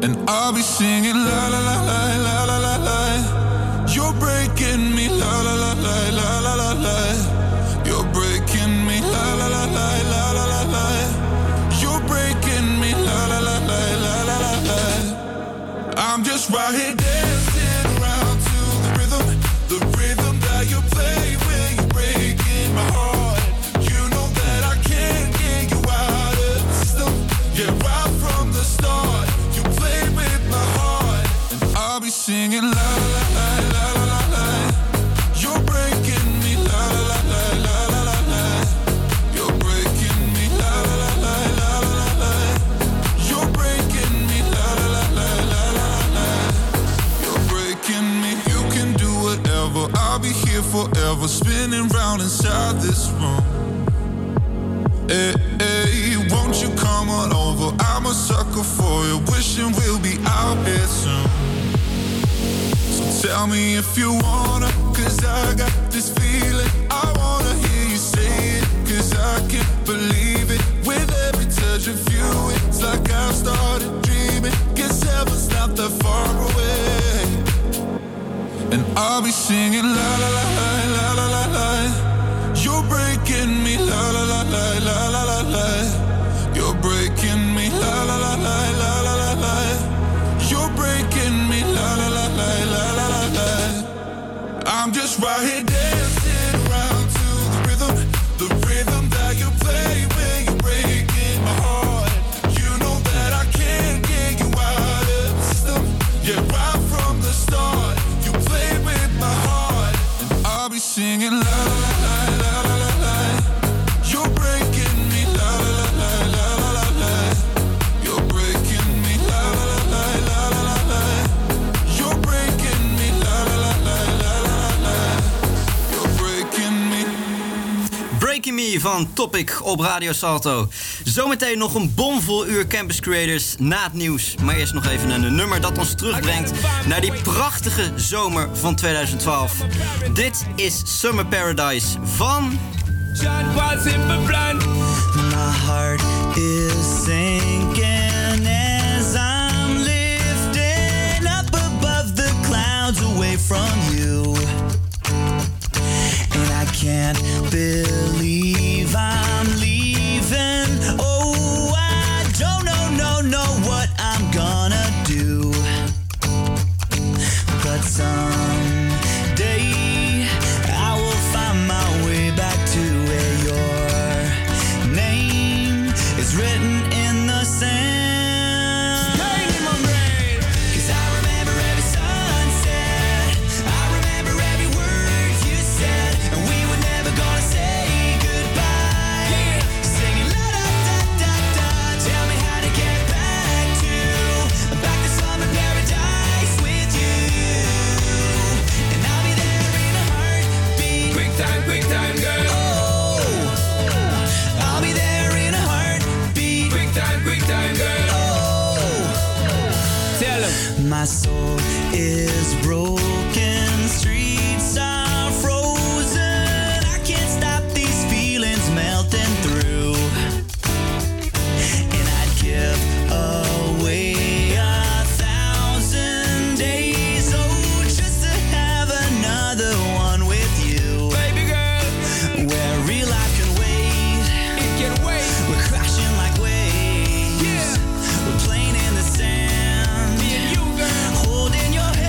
And I'll be singing la la la la la la la la. You're breaking me, la la la la la la la la. You're breaking me, la la la la la la la la. You're breaking me, la la la la la la la la. I'm just right here dancing around to the rhythm that you play when you're breaking my heart. You know that I can't get you out of the system. Yeah, right from the start, you played with my heart. And I'll be singing la la la. Forever spinning round inside this room. Hey, hey, won't you come on over? I'm a sucker for you. Wishing we'll be out here soon. So tell me if you wanna, 'cause I got this feeling. I wanna hear you say it, 'cause I can't believe it. With every touch of you, it's like I've started dreaming. 'Cause heaven's not that far away. And I'll be singing la la la la la la la. You're breaking me la la la la la la la la. You're breaking me la la la la la la la la. You're breaking me la la la la la la la la. I'm just right here dancing around to the rhythm that you play when you're breaking my heart. You know that I can't get you out of the system. Yeah, right from the start. Singing la la la la la la. You're breaking me la la la la la la. You're breaking me la la la la la la. You're breaking me la la la la la. You're breaking me. Breaking Me van Topic op Radio Salto. Zometeen nog een bomvol uur Campus Creators na het nieuws. Maar eerst nog even een nummer dat ons terugbrengt naar die prachtige zomer van 2012. Dit is Summer Paradise van... My heart is sinking as I'm lifting up above the clouds away from you. And I can't believe I'm leaving. Oh, I don't know what I'm gonna do. But someday I will find my way back to where your name is written in the sand. My soul is broken, streets are frozen. I can't stop these feelings melting through. And I'd give away 1,000 days, oh, just to have another one with you. Baby girl, where real life can wait. It can wait. We're crashing like waves. Yeah. We're playing in the sand. Holding your head.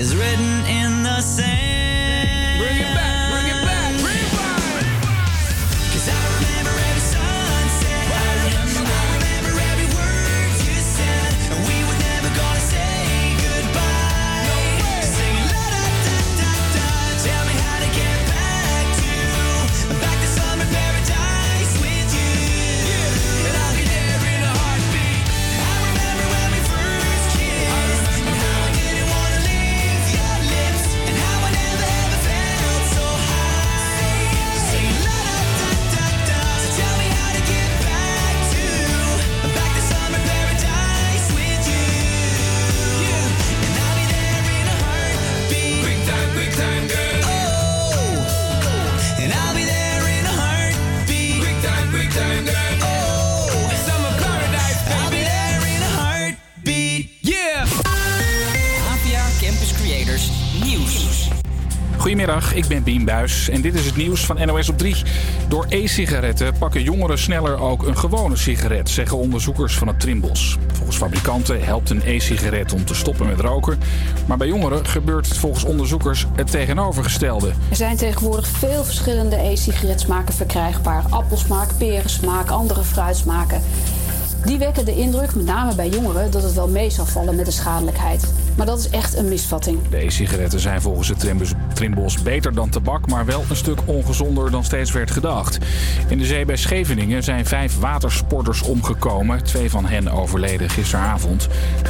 is written in the sand. Bring it back. Goedemiddag, ik ben Bien Buis en dit is het nieuws van NOS op 3. Door e-sigaretten pakken jongeren sneller ook een gewone sigaret, zeggen onderzoekers van het Trimbos. Volgens fabrikanten helpt een e-sigaret om te stoppen met roken. Maar bij jongeren gebeurt het volgens onderzoekers het tegenovergestelde. Er zijn tegenwoordig veel verschillende e-sigaretsmaken verkrijgbaar. Appelsmaak, perensmaak, andere fruitsmaken. Die wekken de indruk, met name bij jongeren, dat het wel mee zal vallen met de schadelijkheid. Maar dat is echt een misvatting. De e-sigaretten zijn volgens het Trimbos beter dan tabak, maar wel een stuk ongezonder dan steeds werd gedacht. In de zee bij Scheveningen zijn 5 watersporters omgekomen. 2 van hen overleden gisteravond.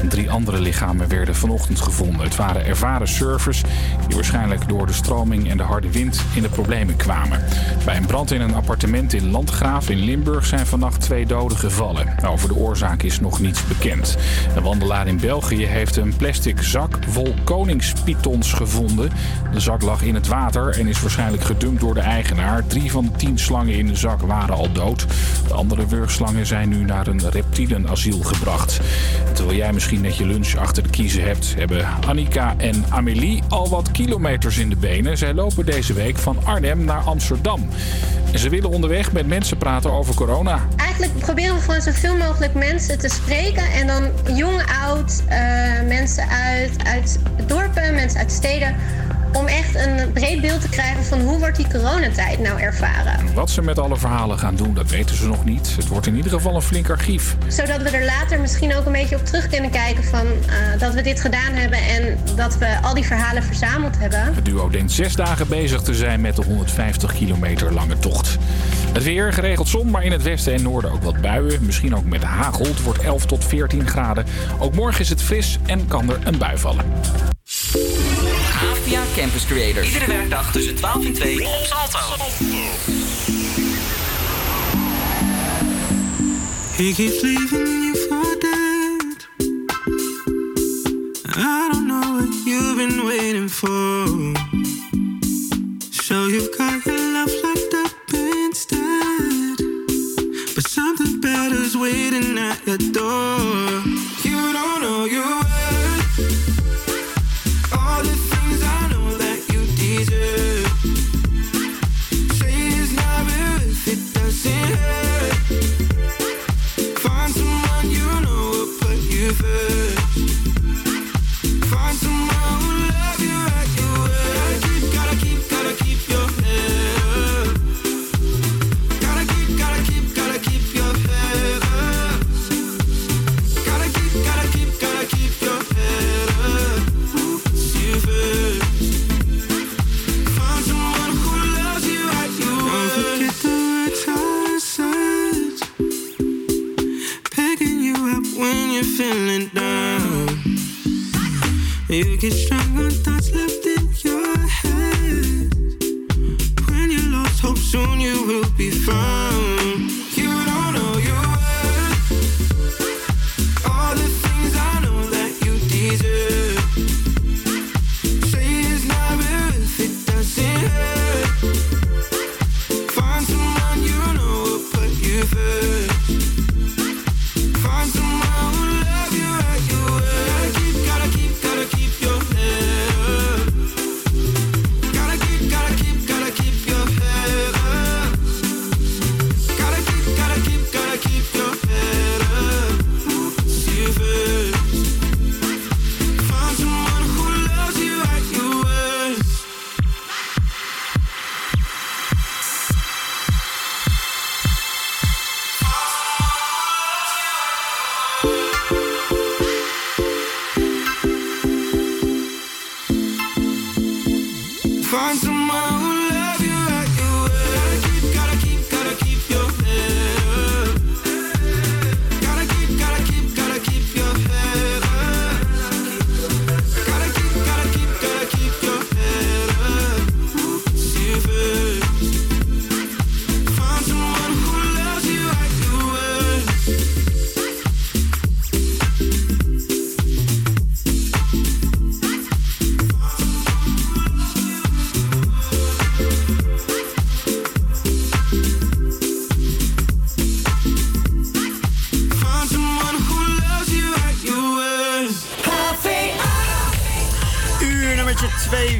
3 andere lichamen werden vanochtend gevonden. Het waren ervaren surfers die waarschijnlijk door de stroming en de harde wind in de problemen kwamen. Bij een brand in een appartement in Landgraaf in Limburg zijn vannacht 2 doden gevallen. Over de oorzaak is nog niets bekend. Een wandelaar in België heeft een plastic zak vol koningspythons gevonden. De zak lag in het water en is waarschijnlijk gedumpt door de eigenaar. 3 van de 10 slangen in de zak waren al dood. De andere wurgslangen zijn nu naar een reptielenasiel gebracht. Terwijl jij misschien net je lunch achter de kiezen hebt, hebben Annika en Amélie al wat kilometers in de benen. Zij lopen deze week van Arnhem naar Amsterdam. En ze willen onderweg met mensen praten over corona. Eigenlijk proberen we gewoon zoveel mogelijk mensen te spreken. En dan jong, oud, mensen uit dorpen, mensen uit steden. Om echt een breed beeld te krijgen van hoe wordt die coronatijd nou ervaren. Wat ze met alle verhalen gaan doen, dat weten ze nog niet. Het wordt in ieder geval een flink archief. Zodat we er later misschien ook een beetje op terug kunnen kijken van dat we dit gedaan hebben en dat we al die verhalen verzameld hebben. Het duo denkt 6 dagen bezig te zijn met de 150 kilometer lange tocht. Het weer, geregeld zon, maar in het westen en noorden ook wat buien. Misschien ook met hagel. Het wordt 11 tot 14 graden. Ook morgen is het fris en kan er een bui vallen. HvA Campus Creators. Iedere werkdag tussen 12 en 2 op Salto. He keeps leaving you for dead. I don't know what you've been waiting for. So you've got your love locked up instead. But something better's waiting at your door. You don't know you. You get stronger, thoughts left in your head. When you lost hope, soon you will be found. You don't know your worth. All the things I know that you deserve. Say it's not worth it, doesn't hurt. Find someone you know will put you first. Find someone who loves you at your worth. Keep your head up. Gotta keep your head up. find someone who loves you like you will. Gotta keep your head up. Gotta keep your head up. Gotta keep your head up. Steven. Find someone who loves you like you will.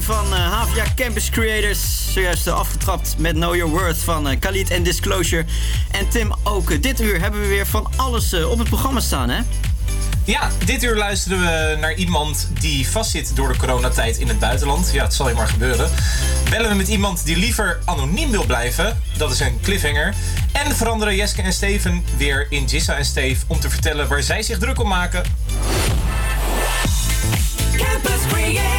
Van HvA Campus Creators. Zojuist afgetrapt met Know Your Worth van Khalid en Disclosure. En Tim ook. Dit uur hebben we weer van alles op het programma staan, hè? Ja, dit uur luisteren we naar iemand die vastzit door de coronatijd in het buitenland. Ja, dat zal je maar gebeuren. Bellen we met iemand die liever anoniem wil blijven. Dat is een cliffhanger. En veranderen Jeske en Steven weer in Jissa en Steve om te vertellen waar zij zich druk om maken. Campus Creators.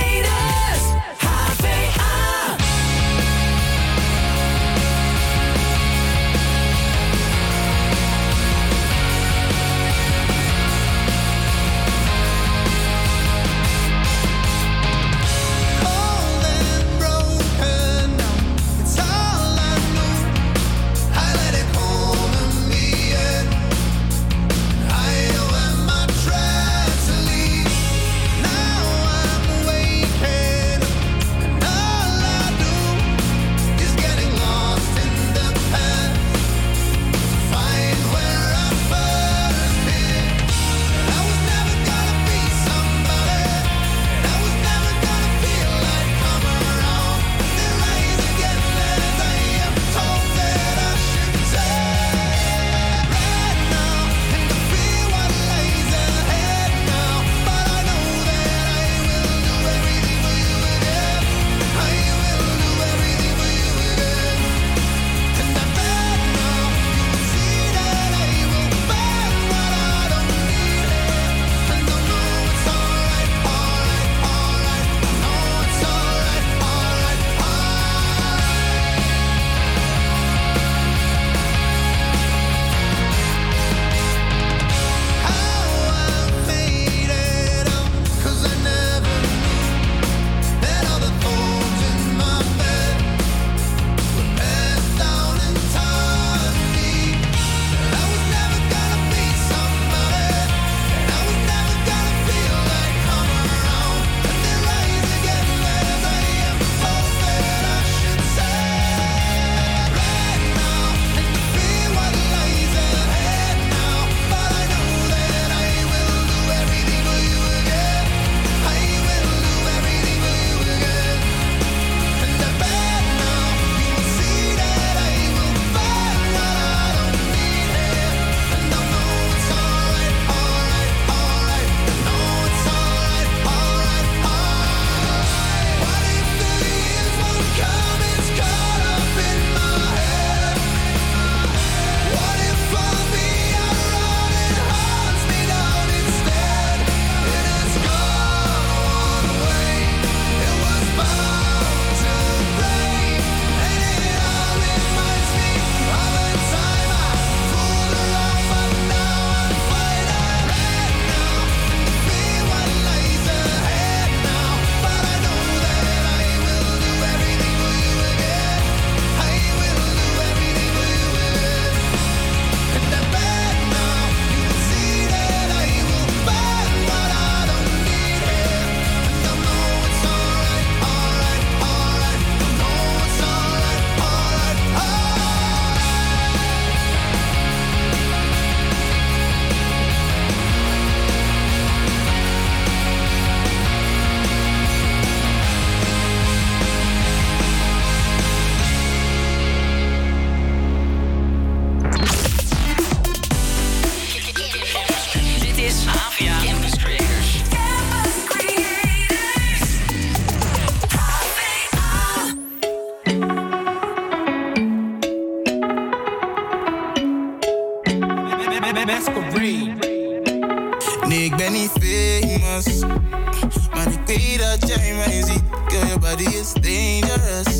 Maar ik weet dat jij mij ziet. Girl, your body is dangerous.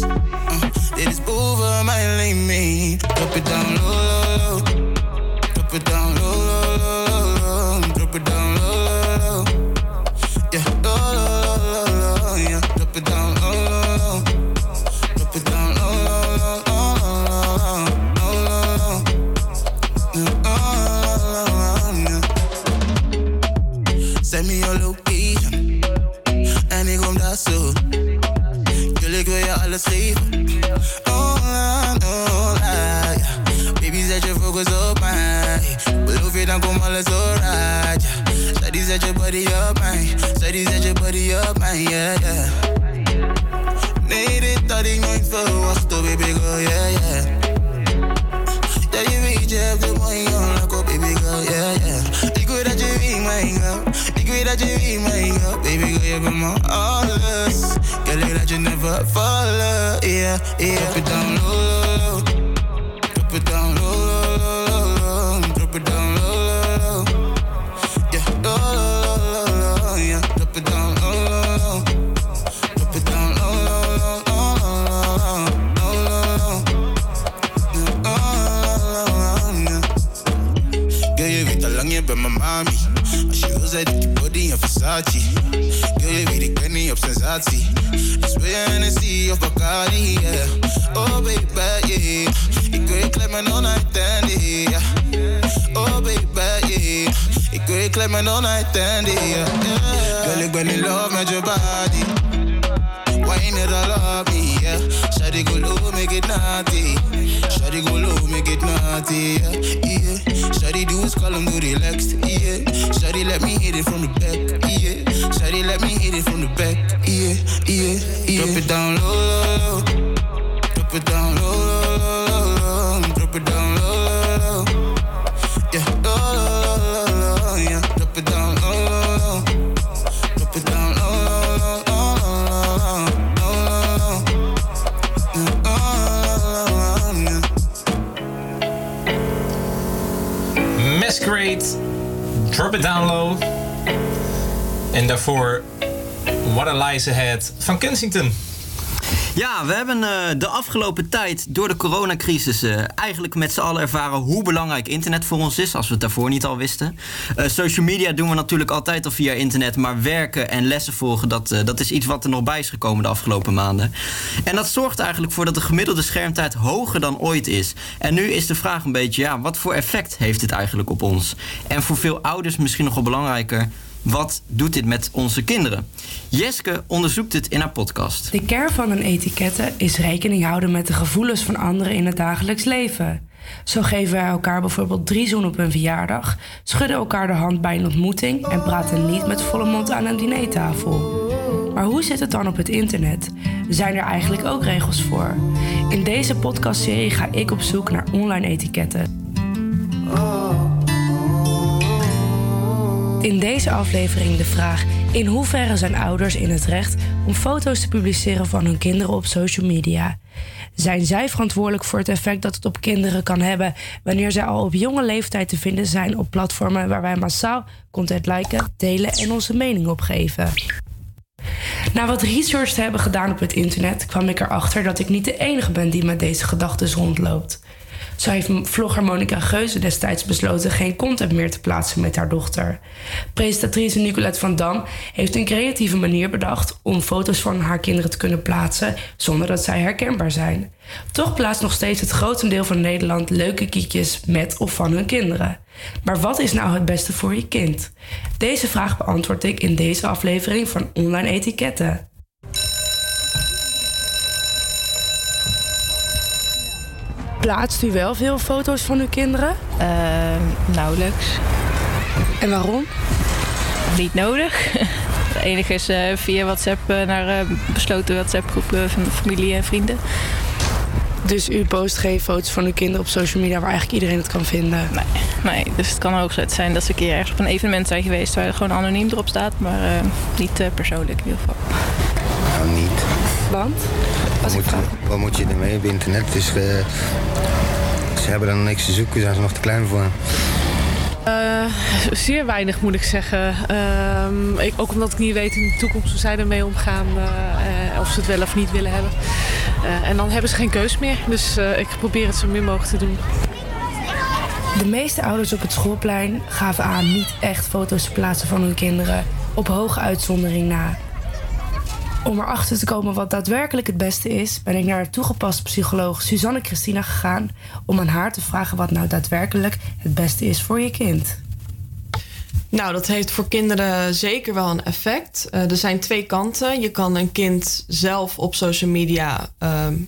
Dit is boven mijn limiet. Drop it down low, low, low. Drop it down low, low, low, low. Drop it down low, low, low. Yeah, low, low, low, low, low. Yeah, drop it down low, low, low. Drop it down low, low, low, low, low, low, low, low, low. Yeah, low, low, low, yeah. Send me your location en ik kom daar zo. Jullie, ik wil je alles geven. Dan kom alles alright, yeah. Zij die zet je body op mij. Zij die zet je body op mij, yeah, yeah. Nee, dit had ik nooit verwacht, oh baby girl, yeah, yeah. Ja, je weet, je hebt de mooie jongen, oh baby girl, yeah, yeah. Ik weet dat je weet, mijn girl. Ik weet dat je weet, mijn girl. Baby girl, je bent mijn alles. Ik weet dat je never follow, yeah, yeah. Drop it down low, low, low. Drop it down low, low, low, low. Drop it down low. Girl, je weet, ik ben niet op sensatie. Dus wil je Hennessy of Bacardi, yeah. Oh baby, yeah. Ik wil je klem en all-night dandy, yeah. Oh baby, yeah. Ik wil je klem en all-night dandy, yeah. Girl, ik ben in love met je body. Wine it all up, yeah. Shawty go low, make it naughty. Shawty go low, make it naughty, yeah, yeah. Shawty do is call him to relax, yeah. Shawty let me hit it from the back, yeah. Shawty let me hit it from the back, yeah, yeah, yeah. Drop it down low, low, low. Drop it down low, low, low, low, low. Drop it down low, low, low. Yeah, low, low, low, low, low, yeah. Drop it down low, low, low. Drop it down low, low, low, low, low, low, low. Great, Drop It Down Low. En daarvoor What a Lies Ahead van Kensington. Ja, we hebben de afgelopen tijd door de coronacrisis eigenlijk met z'n allen ervaren hoe belangrijk internet voor ons is, als we het daarvoor niet al wisten. Social media doen we natuurlijk altijd al via internet, maar werken en lessen volgen, dat is iets wat er nog bij is gekomen de afgelopen maanden. En dat zorgt eigenlijk voor dat de gemiddelde schermtijd hoger dan ooit is. En nu is de vraag een beetje, ja, wat voor effect heeft dit eigenlijk op ons? En voor veel ouders misschien nogal belangrijker, wat doet dit met onze kinderen? Jeske onderzoekt dit in haar podcast. De kern van een etiquette is rekening houden met de gevoelens van anderen in het dagelijks leven. Zo geven wij elkaar bijvoorbeeld 3 zoenen op een verjaardag, schudden elkaar de hand bij een ontmoeting en praten niet met volle mond aan een dinertafel. Maar hoe zit het dan op het internet? Zijn er eigenlijk ook regels voor? In deze podcastserie ga ik op zoek naar online etiketten. In deze aflevering de vraag: in hoeverre zijn ouders in het recht om foto's te publiceren van hun kinderen op social media? Zijn zij verantwoordelijk voor het effect dat het op kinderen kan hebben wanneer zij al op jonge leeftijd te vinden zijn op platformen waar wij massaal content liken, delen en onze mening opgeven? Na wat research te hebben gedaan op het internet kwam ik erachter dat ik niet de enige ben die met deze gedachten rondloopt. Zo heeft vlogger Monica Geuze destijds besloten geen content meer te plaatsen met haar dochter. Presentatrice Nicolette van Dam heeft een creatieve manier bedacht om foto's van haar kinderen te kunnen plaatsen zonder dat zij herkenbaar zijn. Toch plaatst nog steeds het grotendeel van Nederland leuke kiekjes met of van hun kinderen. Maar wat is nou het beste voor je kind? Deze vraag beantwoord ik in deze aflevering van Online Etiketten. Plaatst u wel veel foto's van uw kinderen? Nauwelijks. En waarom? Niet nodig. Het enige is via WhatsApp naar besloten WhatsApp-groepen van familie en vrienden. Dus u post geen foto's van uw kinderen op social media waar eigenlijk iedereen het kan vinden? Nee, dus het kan hooguit zijn dat ze een keer ergens op een evenement zijn geweest waar het gewoon anoniem erop staat, maar niet persoonlijk in ieder geval. Nou, niet. Want? Wat moet je ermee op internet? Dus, ze hebben er nog niks te zoeken, zijn ze nog te klein voor. Zeer weinig moet ik zeggen. Ook omdat ik niet weet in de toekomst hoe zij ermee omgaan. Of ze het wel of niet willen hebben. En dan hebben ze geen keus meer. Dus ik probeer het zo min mogelijk te doen. De meeste ouders op het schoolplein gaven aan niet echt foto's te plaatsen van hun kinderen. Op hoge uitzondering na. Om erachter te komen wat daadwerkelijk het beste is, ben ik naar toegepast psycholoog Suzanne Christina gegaan om aan haar te vragen wat nou daadwerkelijk het beste is voor je kind. Nou, dat heeft voor kinderen zeker wel een effect. Er zijn twee kanten. Je kan een kind zelf op social media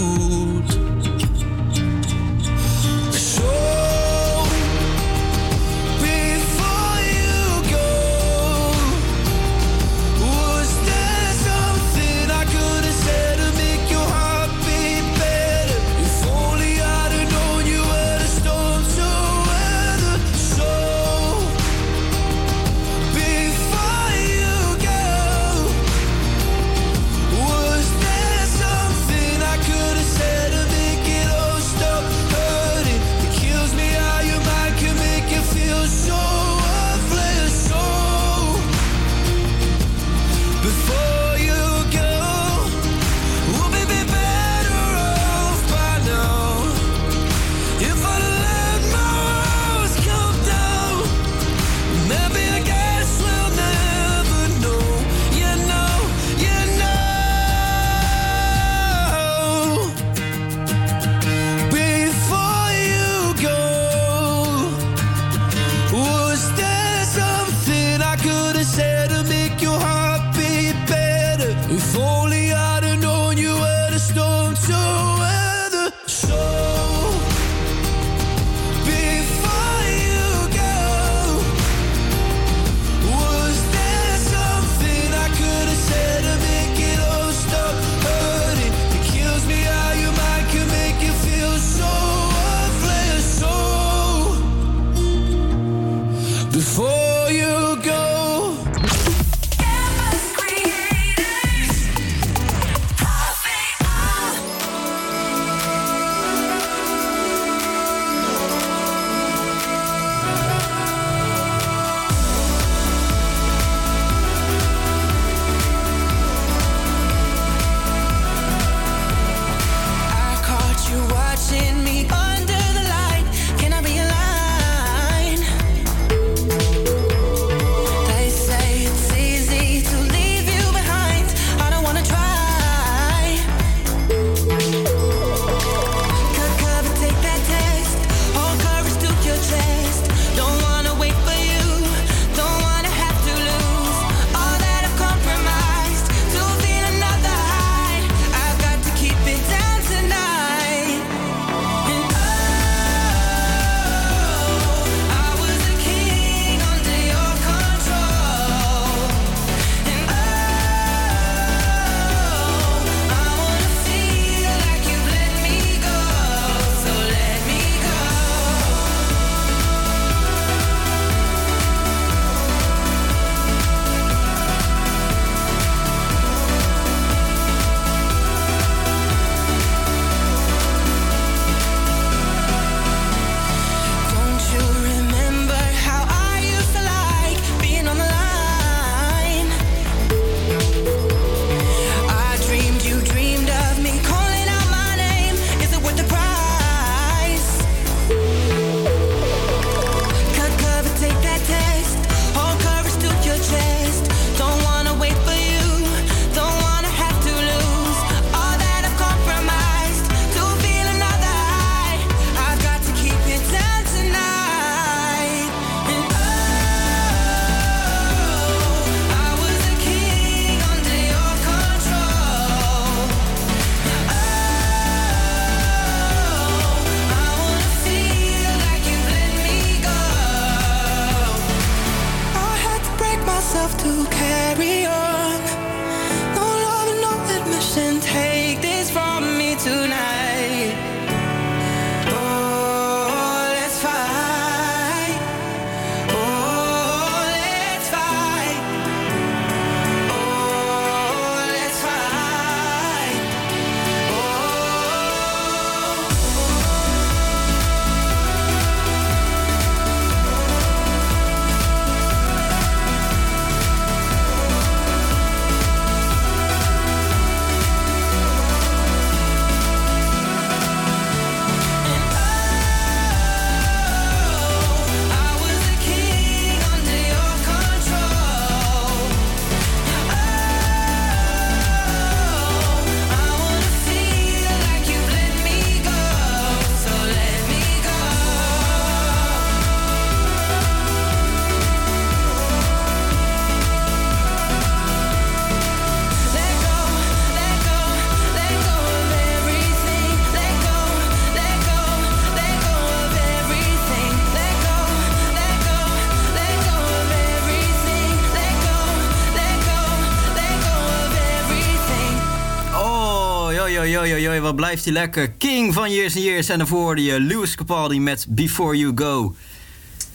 Boy, wat blijft hij lekker. King van Years and Years. En daarvoor hoorde je Lewis Capaldi met Before You Go.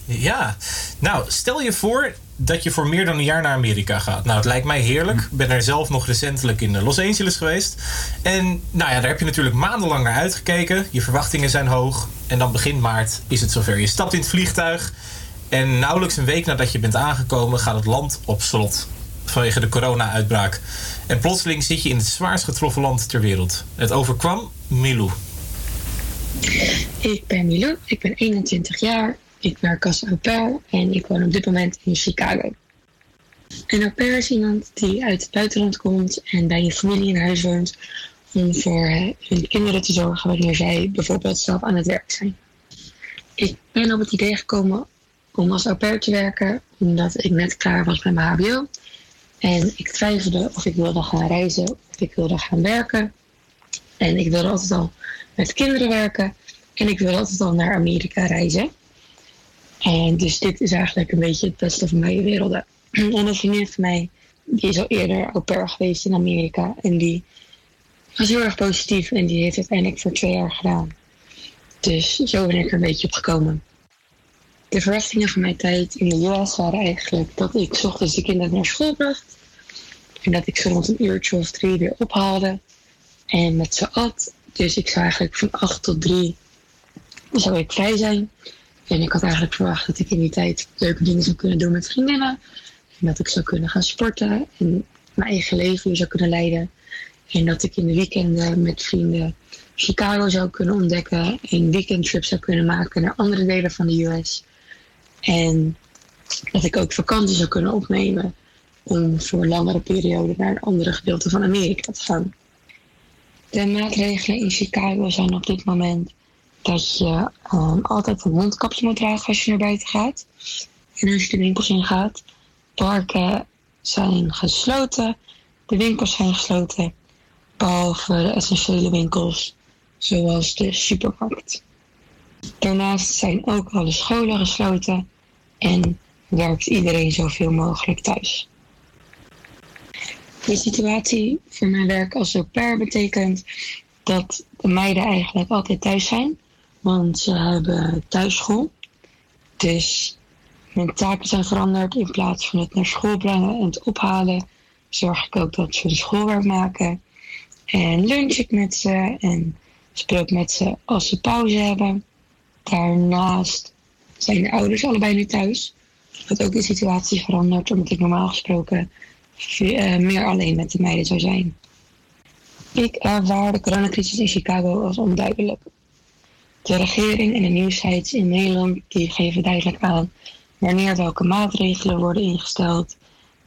Ja, nou, stel je voor dat je voor meer dan een jaar naar Amerika gaat. Nou, het lijkt mij heerlijk. Ik ben er zelf nog recentelijk in Los Angeles geweest. En nou ja, daar heb je natuurlijk maandenlang naar uitgekeken. Je verwachtingen zijn hoog. En dan begin maart is het zover. Je stapt in het vliegtuig. En nauwelijks een week nadat je bent aangekomen gaat het land op slot. Vanwege de corona-uitbraak. En plotseling zit je in het zwaarst getroffen land ter wereld. Het overkwam Milou. Ik ben Milou. Ik ben 21 jaar. Ik werk als au pair en ik woon op dit moment in Chicago. Een au pair is iemand die uit het buitenland komt en bij je familie in huis woont om voor hun kinderen te zorgen wanneer zij bijvoorbeeld zelf aan het werk zijn. Ik ben op het idee gekomen om als au pair te werken omdat ik net klaar was met mijn hbo. En ik twijfelde of ik wilde gaan reizen, of ik wilde gaan werken. En ik wilde altijd al met kinderen werken en ik wilde altijd al naar Amerika reizen. En dus dit is eigenlijk een beetje het beste van mijn werelden. En een vriendin van mij, die is al eerder au pair geweest in Amerika. En die was heel erg positief en die heeft het uiteindelijk voor 2 jaar gedaan. Dus zo ben ik er een beetje op gekomen. De verwachtingen van mijn tijd in de US waren eigenlijk dat ik 's ochtends de kinderen naar school bracht. En dat ik ze rond een uurtje of 3 weer ophaalde. En met ze at. Dus ik zou eigenlijk van 8 tot 3 zou ik vrij zijn. En ik had eigenlijk verwacht dat ik in die tijd leuke dingen zou kunnen doen met vriendinnen. En dat ik zou kunnen gaan sporten en mijn eigen leven weer zou kunnen leiden. En dat ik in de weekenden met vrienden Chicago zou kunnen ontdekken. En weekendtrips zou kunnen maken naar andere delen van de US. En dat ik ook vakantie zou kunnen opnemen om voor langere perioden naar een andere gedeelte van Amerika te gaan. De maatregelen in Chicago zijn op dit moment dat je altijd een mondkapje moet dragen als je naar buiten gaat. En als je de winkels in gaat. Parken zijn gesloten. De winkels zijn gesloten. Behalve de essentiële winkels. Zoals de supermarkt. Daarnaast zijn ook alle scholen gesloten. En werkt iedereen zoveel mogelijk thuis. De situatie voor mijn werk als au pair betekent dat de meiden eigenlijk altijd thuis zijn. Want ze hebben thuisschool. Dus mijn taken zijn veranderd. In plaats van het naar school brengen en het ophalen, zorg ik ook dat ze hun schoolwerk maken. En lunch ik met ze. En spreek met ze als ze pauze hebben. Daarnaast zijn de ouders allebei nu thuis. Wat ook de situatie verandert. Omdat ik normaal gesproken meer alleen met de meiden zou zijn. Ik ervaar de coronacrisis in Chicago als onduidelijk. De regering en de nieuwsites in Nederland die geven duidelijk aan wanneer welke maatregelen worden ingesteld.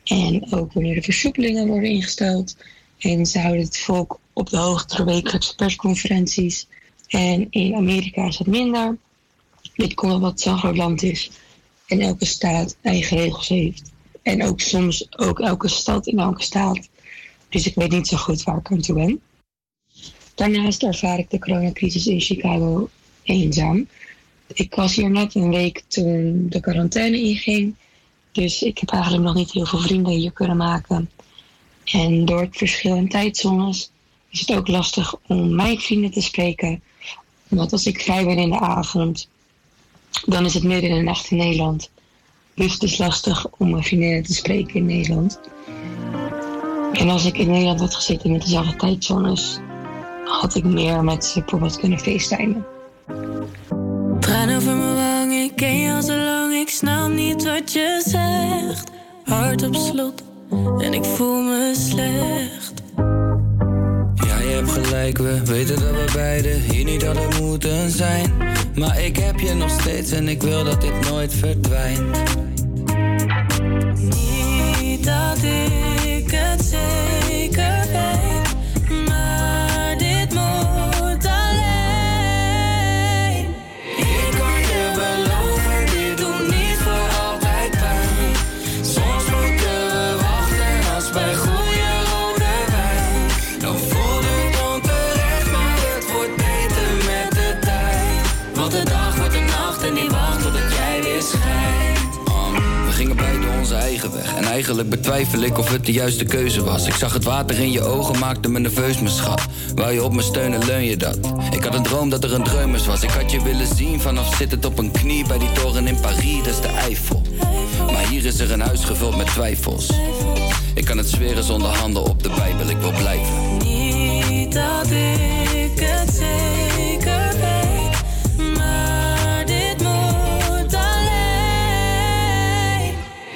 En ook wanneer de versoepelingen worden ingesteld. En ze houden het volk op de hoogte door wekelijkse persconferenties. En in Amerika is het minder. Dit komt omdat het zo'n groot land is. En elke staat eigen regels heeft. En ook soms ook elke stad in elke staat. Dus ik weet niet zo goed waar ik aan toe ben. Daarnaast ervaar ik de coronacrisis in Chicago eenzaam. Ik was hier net een week toen de quarantaine inging. Dus ik heb eigenlijk nog niet heel veel vrienden hier kunnen maken. En door het verschil in tijdzones is het ook lastig om mijn vrienden te spreken. Want als ik vrij ben in de avond, dan is het midden in de nacht in Nederland. Dus het is lastig om mijn vriendinnen te spreken in Nederland. En als ik in Nederland had gezeten met dezelfde tijdzones, had ik meer met ze bijvoorbeeld kunnen facetimen. Traan over mijn wang, ik ken je al zo lang, ik snap niet wat je zegt. Hart op slot en ik voel me slecht. Ja, je hebt gelijk, we weten dat we beiden hier niet hadden moeten zijn. Maar ik heb je nog steeds en ik wil dat dit nooit verdwijnt. Niet dat ik het zeker weet, maar dit moet alleen. Ik kan je beloven, dit doet niet voor altijd pijn. Soms moeten we wachten als bij goede rode wijn. Dan voelt het onterecht, maar het wordt beter met de tijd. Want de dag wordt de nacht en die wacht totdat jij weer schijnt. We gingen beide onze eigen weg en Eigenlijk betwijfel ik of het de juiste keuze was. Ik zag het water in je ogen, maakte me nerveus, mijn schat. Wou je op me steunen, leun je dat? Ik had een droom dat er een dreumers was. Ik had je willen zien, vanaf zittend op een knie. Bij die toren in Parijs, dat is de Eiffel. Maar hier is er een huis gevuld met twijfels. Ik kan het zweren zonder handen op de Bijbel, ik wil blijven. Niet dat ik het zeker weet, maar dit moet alleen.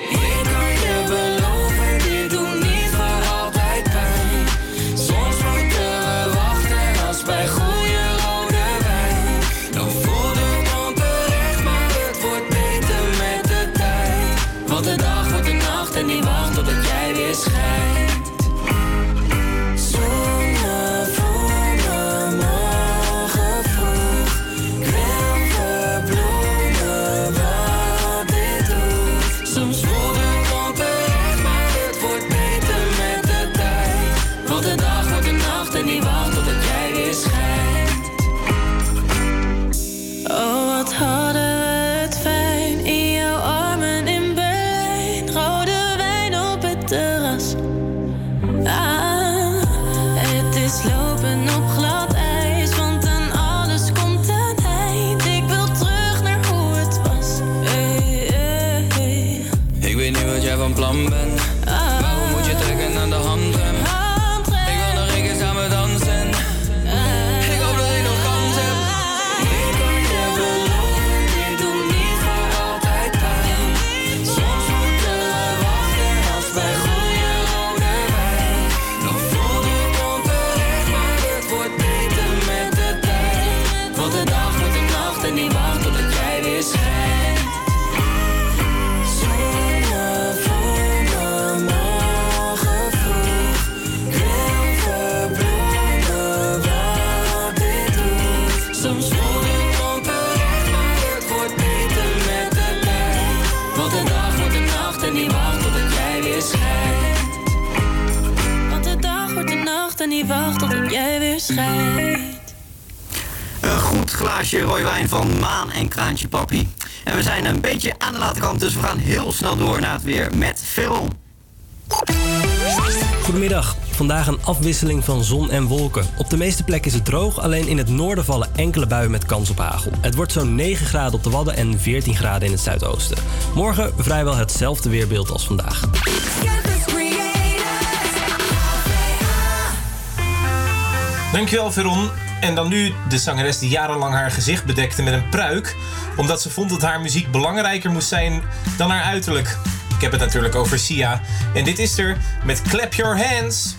Ik kan je beloven, dit doet niet voor altijd pijn. Soms moeten we wachten als bij goede rode wijn. Dan voelt het onterecht, maar het wordt beter met de tijd. Want de dag wordt de nacht en die wacht totdat jij weer schijnt. Glaasje rooiwijn van Maan en Kraantje Papi. En we zijn een beetje aan de late kant, dus we gaan heel snel door naar het weer met Veron. Goedemiddag. Vandaag een afwisseling van zon en wolken. Op de meeste plekken is het droog, alleen in het noorden vallen enkele buien met kans op hagel. Het wordt zo'n 9 graden op de Wadden en 14 graden in het zuidoosten. Morgen vrijwel hetzelfde weerbeeld als vandaag. Dankjewel, Veron. En dan nu de zangeres die jarenlang haar gezicht bedekte met een pruik, omdat ze vond dat haar muziek belangrijker moest zijn dan haar uiterlijk. Ik heb het natuurlijk over Sia. En dit is er met Clap Your Hands.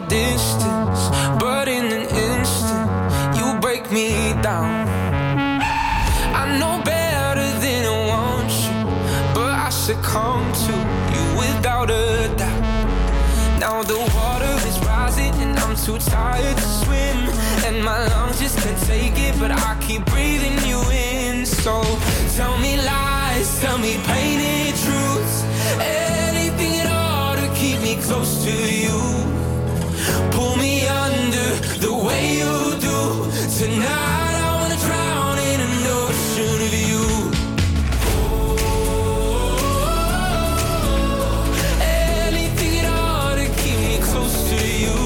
my distance, but in an instant you break me down. I know better than I want you, but I succumb to you without a doubt. Now the water is rising and I'm too tired to swim, and my lungs just can't take it, but I keep breathing you in. So tell me lies, tell me painted truths, anything at all keep me close to you. Pull me under the way you do. Tonight I wanna drown in an ocean of you. Oh, anything at all to keep me close to you.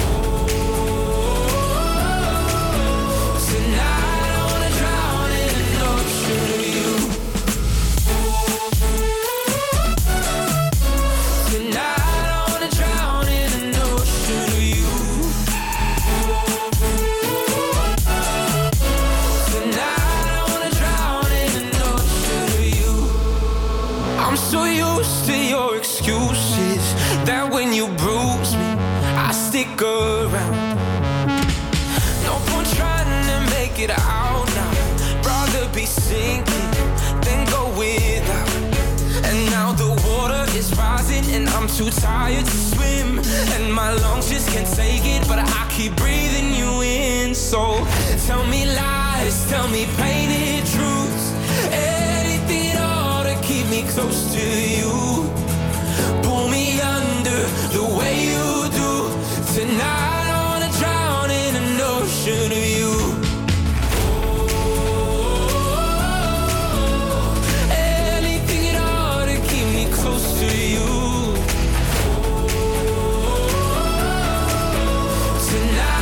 Oh, tonight I wanna drown in an ocean of you. That when you bruise me, I stick around. No point trying to make it out now. Rather be sinking than go without. And now the water is rising and I'm too tired to swim, and my lungs just can't take it, but I keep breathing you in. So tell me lies, tell me painted truths, anything at all to keep me close to you. Pull me under the way you do. Tonight I wanna drown in an ocean of you. Oh, anything at all to keep me close to you. Oh, tonight.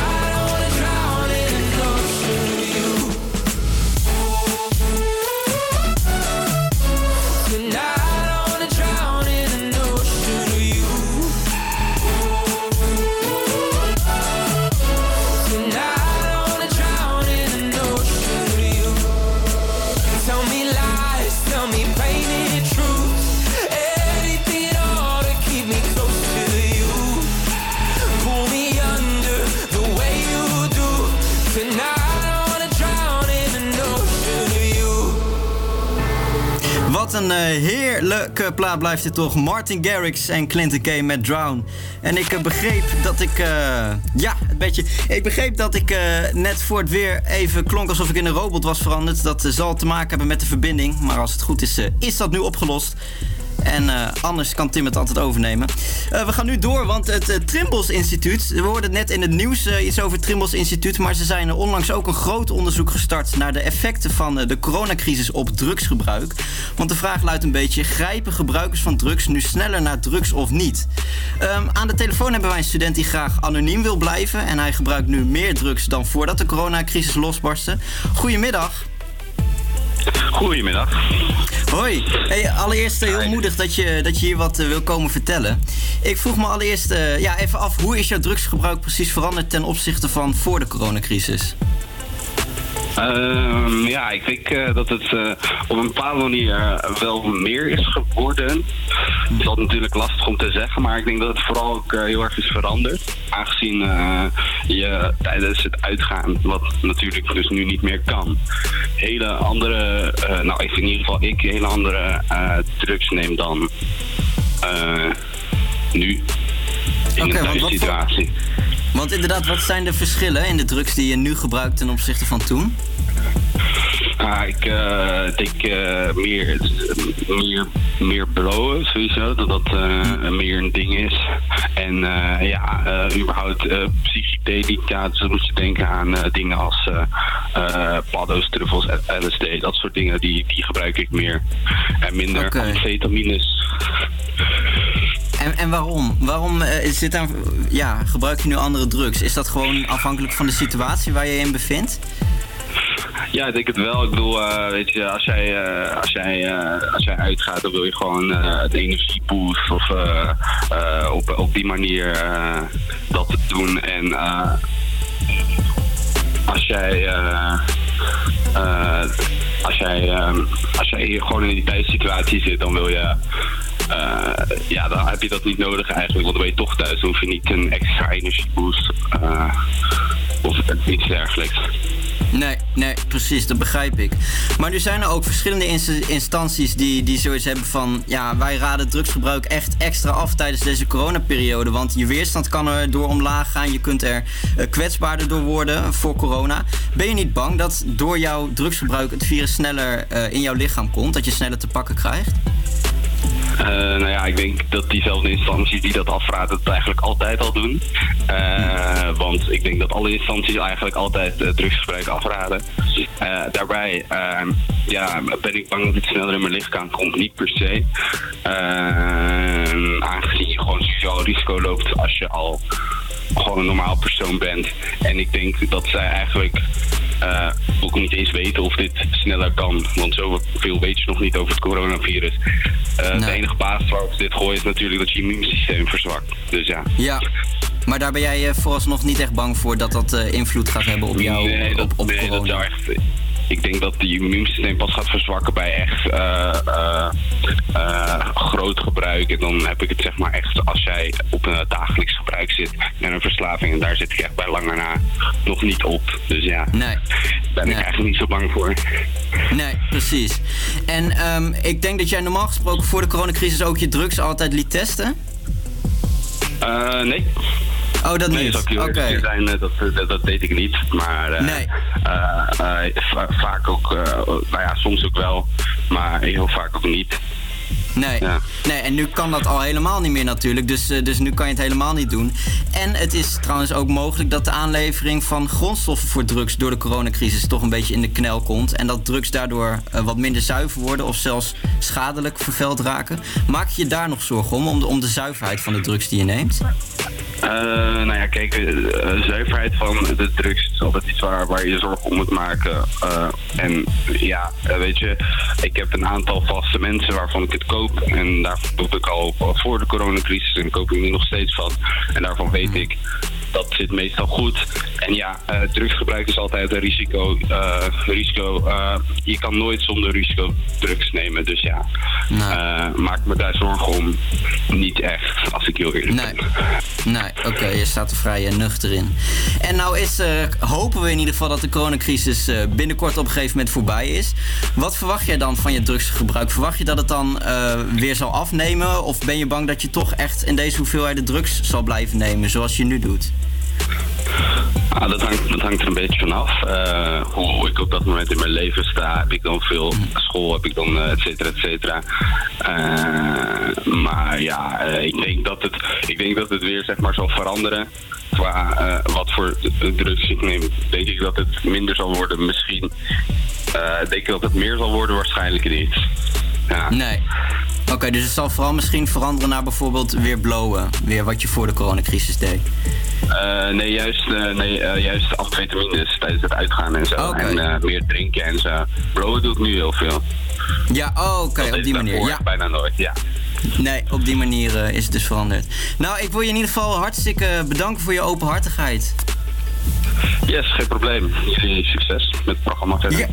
Wat een heerlijke plaat blijft dit toch. Martin Garrix en Clinton K met Drown. En ik begreep dat ik... Ik begreep dat ik net voor het weer even klonk alsof ik in een robot was veranderd. Dat zal te maken hebben met de verbinding. Maar als het goed is, is dat nu opgelost. En anders kan Tim het altijd overnemen. We gaan nu door, want het Trimbos Instituut... We hoorden net in het nieuws iets over het Trimbos Instituut... maar ze zijn onlangs ook een groot onderzoek gestart... naar de effecten van de coronacrisis op drugsgebruik. Want de vraag luidt een beetje... grijpen gebruikers van drugs nu sneller naar drugs of niet? Aan de telefoon hebben wij een student die graag anoniem wil blijven... en hij gebruikt nu meer drugs dan voordat de coronacrisis losbarstte. Goedemiddag. Goedemiddag. Hoi. Hey, allereerst heel moedig dat je hier wat wil komen vertellen. Ik vroeg me allereerst even af... hoe is jouw drugsgebruik precies veranderd ten opzichte van voor de coronacrisis? Ik denk dat het op een bepaalde manier wel meer is geworden. Het is natuurlijk lastig om te zeggen, maar ik denk dat het vooral ook heel erg is veranderd. Aangezien je tijdens het uitgaan, wat natuurlijk dus nu niet meer kan, hele andere, hele andere drugs neem dan nu in de thuissituatie. Want inderdaad, wat zijn de verschillen in de drugs die je nu gebruikt ten opzichte van toen? Ik denk meer blowen, sowieso, dat meer een ding is. En überhaupt psychedelica, dus dan moet je denken aan dingen als paddo's, truffels, LSD, dat soort dingen, die gebruik ik meer. En minder amfetamines. En waarom? Gebruik je nu andere drugs? Is dat gewoon afhankelijk van de situatie waar je je in bevindt? Ja, ik denk het wel. Ik bedoel, als jij uitgaat, dan wil je gewoon het energieboost of op die manier dat te doen. En als jij gewoon in die tijdssituatie zit, dan wil je dan heb je dat niet nodig eigenlijk. Want dan ben je toch thuis. Dan hoef je niet een extra energieboost of iets dergelijks. Nee, precies, dat begrijp ik. Maar nu zijn er ook verschillende instanties die zoiets hebben van... ja, wij raden drugsgebruik echt extra af tijdens deze coronaperiode. Want je weerstand kan er door omlaag gaan. Je kunt er kwetsbaarder door worden voor corona. Ben je niet bang dat door jouw drugsgebruik het virus sneller in jouw lichaam komt? Dat je sneller te pakken krijgt? Ik denk dat diezelfde instanties die dat afraden het eigenlijk altijd al doen. Want ik denk dat alle instanties eigenlijk altijd drugsgebruik afraden. Daarbij ben ik bang dat het sneller in mijn lichaam komt. Niet per se. Aangezien je gewoon sowieso risico loopt als je al gewoon een normaal persoon bent. En ik denk dat zij eigenlijk... ook niet eens weten of dit sneller kan. Want zoveel weet je nog niet over het coronavirus. De enige basis waarop dit gooien is natuurlijk dat je immuunsysteem verzwakt. Dus ja. Ja, maar daar ben jij vooralsnog niet echt bang voor dat dat invloed gaat hebben op jou? Nee, corona. Dat is echt... Ik denk dat die immuunsysteem pas gaat verzwakken bij echt groot gebruik. En dan heb ik het zeg maar echt als jij op een dagelijks gebruik zit en een verslaving. En daar zit ik echt bij lange na nog niet op. Dus ja, daar ben ik eigenlijk niet zo bang voor. Nee, precies. En ik denk dat jij normaal gesproken voor de coronacrisis ook je drugs altijd liet testen? Nee. Oh, dat niet? Nee, okay. dat deed ik niet. Maar vaak ook, soms ook wel, maar heel vaak ook niet. Nee. Ja. Nee, en nu kan dat al helemaal niet meer natuurlijk, dus nu kan je het helemaal niet doen. En het is trouwens ook mogelijk dat de aanlevering van grondstoffen voor drugs door de coronacrisis toch een beetje in de knel komt. En dat drugs daardoor wat minder zuiver worden of zelfs schadelijk vervuild raken. Maak je daar nog zorgen om de zuiverheid van de drugs die je neemt? De zuiverheid van de drugs is altijd iets waar je zorgen om moet maken. Weet je, ik heb een aantal vaste mensen waarvan ik het koop. En daarvan koop ik al voor de coronacrisis en koop ik nu nog steeds van. En daarvan weet ik, dat zit meestal goed. En ja, drugsgebruik is altijd een risico. Je kan nooit zonder risico drugs nemen. Dus ja, maak me daar zorgen om. Niet echt, als ik heel eerlijk ben. Nee, oké, je staat er vrij nuchter in. En nou hopen we in ieder geval dat de coronacrisis binnenkort op een gegeven moment voorbij is. Wat verwacht jij dan van je drugsgebruik? Verwacht je dat het dan weer zal afnemen? Of ben je bang dat je toch echt in deze hoeveelheid drugs zal blijven nemen, zoals je nu doet? Dat hangt er een beetje vanaf. Hoe ik op dat moment in mijn leven sta, heb ik dan veel school, heb ik dan et cetera, et cetera. Ik denk dat het weer zeg maar zal veranderen. Qua wat voor drugs ik neem, denk ik dat het minder zal worden. Misschien denk ik dat het meer zal worden, waarschijnlijk niet. Ja. Nee. Oké, dus het zal vooral misschien veranderen naar bijvoorbeeld weer blowen. Weer wat je voor de coronacrisis deed. Juist amfetamines tijdens het uitgaan en zo. Okay. En meer drinken en zo. Blowen doe ik nu heel veel. Ja, oké, op die manier. Ja. Bijna nooit, ja. Nee, op die manier is het dus veranderd. Nou, ik wil je in ieder geval hartstikke bedanken voor je openhartigheid. Yes, geen probleem. Jullie succes met het programma verder.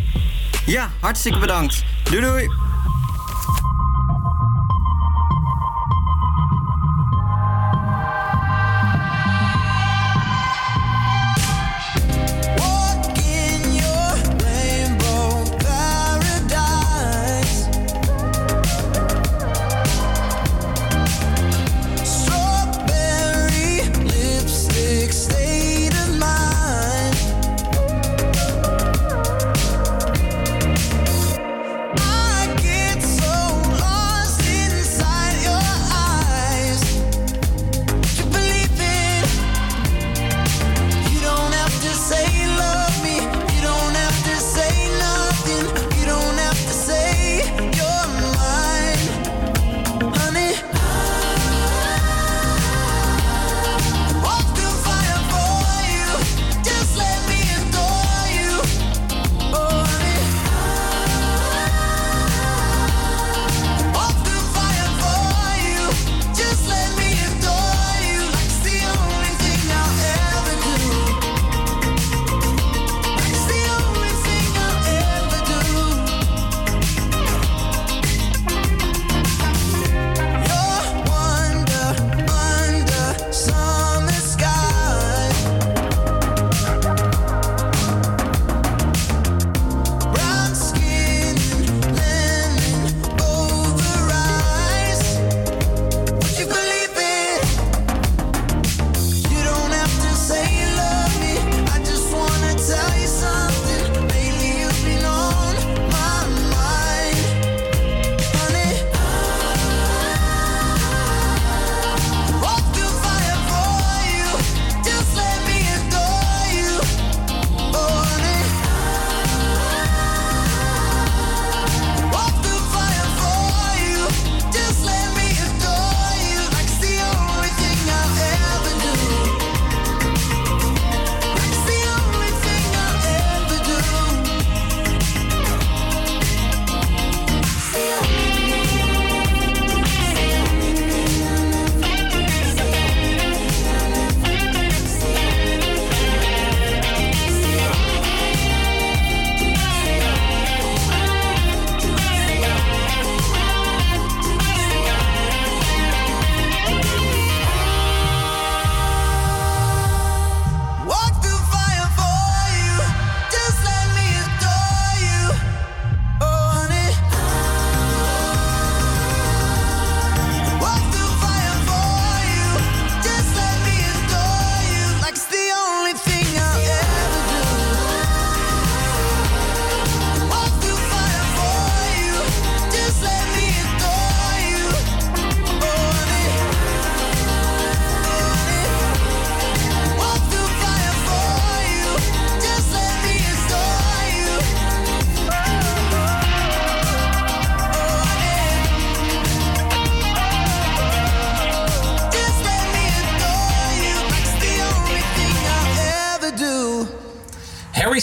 Ja, hartstikke bedankt. Doei doei. I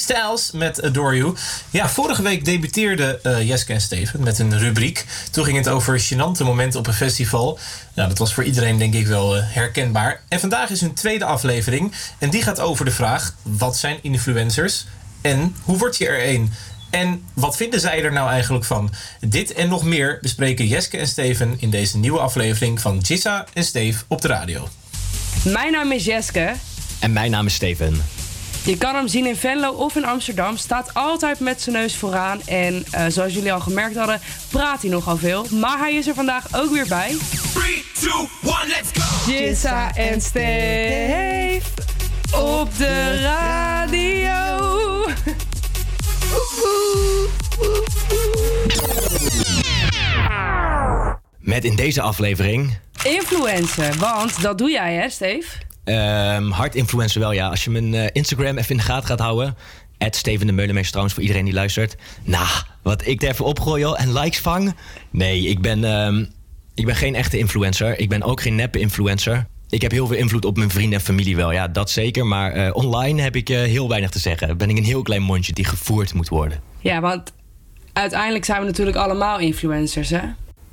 Styles met Adore You. Ja, vorige week debuteerden Jeske en Steven met een rubriek. Toen ging het over gênante momenten op een festival. Nou, dat was voor iedereen denk ik wel herkenbaar. En vandaag is hun tweede aflevering. En die gaat over de vraag, wat zijn influencers en hoe word je er een? En wat vinden zij er nou eigenlijk van? Dit en nog meer bespreken Jeske en Steven in deze nieuwe aflevering van Jissa en Steve op de radio. Mijn naam is Jeske. En mijn naam is Steven. Je kan hem zien in Venlo of in Amsterdam. Staat altijd met zijn neus vooraan. En zoals jullie al gemerkt hadden, praat hij nogal veel. Maar hij is er vandaag ook weer bij. 3, 2, 1, let's go! Jissa en Steve op de radio. Met in deze aflevering... influencer, want dat doe jij hè, Steve? Hard influencer wel, ja. Als je mijn Instagram even in de gaten gaat houden... @Steven de Meulenmeester trouwens, voor iedereen die luistert. Wat ik er even opgooi, joh, en likes vang. Nee, ik ben geen echte influencer. Ik ben ook geen neppe influencer. Ik heb heel veel invloed op mijn vrienden en familie wel. Ja, dat zeker. Maar online heb ik heel weinig te zeggen. Ben ik een heel klein mondje die gevoerd moet worden. Ja, want uiteindelijk zijn we natuurlijk allemaal influencers, hè?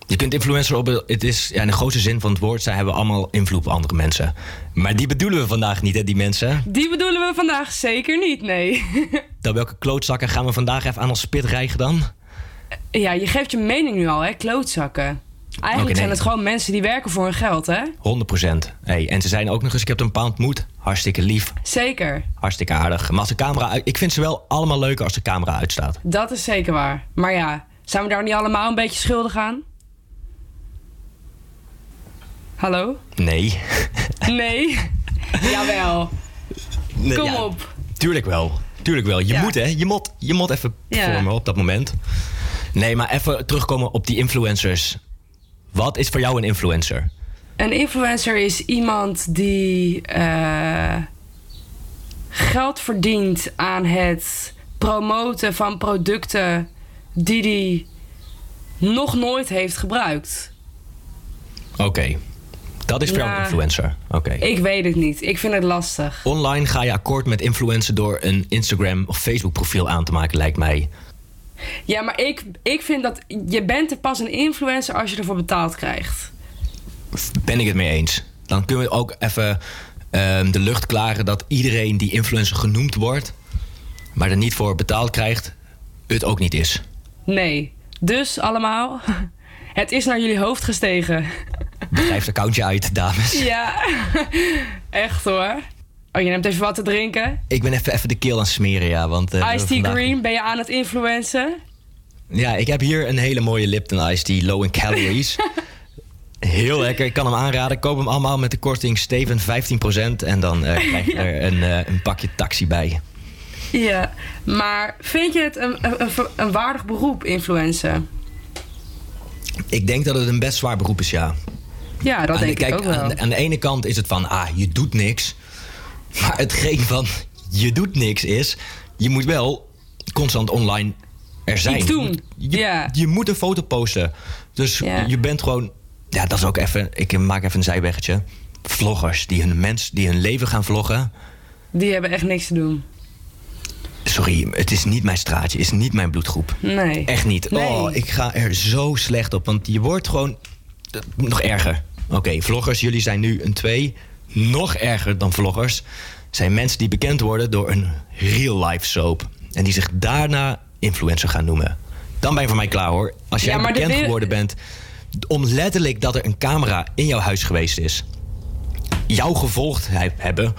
Je kunt influencer op... Het is ja, in de grootste zin van het woord... zij hebben allemaal invloed op andere mensen. Maar die bedoelen we vandaag niet, hè, die mensen? Die bedoelen we vandaag zeker niet, nee. Dan welke klootzakken gaan we vandaag even aan ons spit rijgen dan? Ja, je geeft je mening nu al, hè, klootzakken. Eigenlijk okay, nee. Zijn het gewoon mensen die werken voor hun geld, hè? 100%. Hey, en ze zijn ook nog eens... Ik heb een paar ontmoet. Hartstikke lief. Zeker. Hartstikke aardig. Maar als de camera uit... Ik vind ze wel allemaal leuker als de camera uitstaat. Dat is zeker waar. Maar ja, zijn we daar niet allemaal een beetje schuldig aan? Hallo? Nee. Nee? Jawel. Nee, kom ja, op. Tuurlijk wel. Tuurlijk wel. Je ja, moet, hè? Je moet even vormen op dat moment. Nee, maar even terugkomen op die influencers... Wat is voor jou een influencer? Een influencer is iemand die geld verdient aan het promoten van producten die hij nog nooit heeft gebruikt. Oké. Dat is voor jou een influencer. Oké. Ik weet het niet. Ik vind het lastig. Online ga je akkoord met influencer door een Instagram of Facebook profiel aan te maken, lijkt mij. Ja, maar ik vind dat... Je bent er pas een influencer als je ervoor betaald krijgt. Ben ik het mee eens. Dan kunnen we ook even de lucht klaren... dat iedereen die influencer genoemd wordt... maar er niet voor betaald krijgt... het ook niet is. Nee. Dus allemaal... het is naar jullie hoofd gestegen. Begrijp het accountje uit, dames. Ja. Echt hoor. Oh, je neemt even wat te drinken? Ik ben even de keel aan het smeren, ja. Want, Ice Tea Green, ben je aan het influencen? Ja, ik heb hier een hele mooie Lipton Ice Tea, low in calories. Heel lekker, ik kan hem aanraden. Koop hem allemaal met de korting Steven 15%. En dan krijg je er een pakje taxi bij. Ja, maar vind je het een waardig beroep, influencen? Ik denk dat het een best zwaar beroep is, ja. Ja, dat denk ik ook wel. Aan de ene kant is het van, je doet niks... Maar hetgeen van je doet niks is... je moet wel constant online er zijn. Iets doen. Je moet een foto posten. Dus je bent gewoon... Ja, dat is ook even... Ik maak even een zijweggetje. Vloggers die hun leven gaan vloggen... Die hebben echt niks te doen. Sorry, het is niet mijn straatje. Het is niet mijn bloedgroep. Nee. Echt niet. Nee. Oh, ik ga er zo slecht op. Want je wordt gewoon... Nog erger. Oké, vloggers, jullie zijn nu een 2... Nog erger dan vloggers zijn mensen die bekend worden door een real-life soap. En die zich daarna influencer gaan noemen. Dan ben je voor mij klaar hoor. Als jij bekend geworden bent om letterlijk dat er een camera in jouw huis geweest is. Jou gevolgd hebben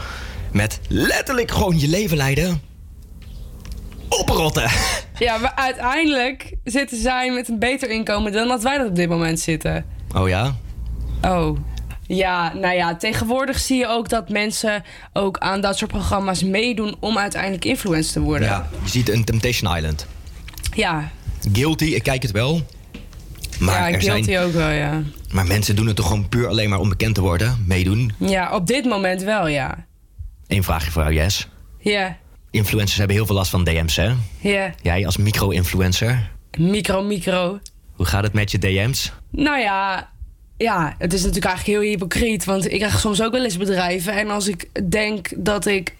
met letterlijk gewoon je leven leiden. Oprotten. Ja, maar uiteindelijk zitten zij met een beter inkomen dan dat wij dat op dit moment zitten. Oh ja? Oh. Ja, nou ja, tegenwoordig zie je ook dat mensen ook aan dat soort programma's meedoen om uiteindelijk influencer te worden. Ja, je ziet een Temptation Island. Ja. Guilty, ik kijk het wel. Maar ja, Guilty ook wel, ja. Maar mensen doen het toch gewoon puur alleen maar om bekend te worden, meedoen? Ja, op dit moment wel, ja. Eén vraagje voor jou, Jess. Ja. Yeah. Influencers hebben heel veel last van DM's, hè? Ja. Yeah. Jij als micro-influencer? Micro. Hoe gaat het met je DM's? Nou ja... Ja, het is natuurlijk eigenlijk heel hypocriet. Want ik krijg soms ook wel eens bedrijven. En als ik denk dat ik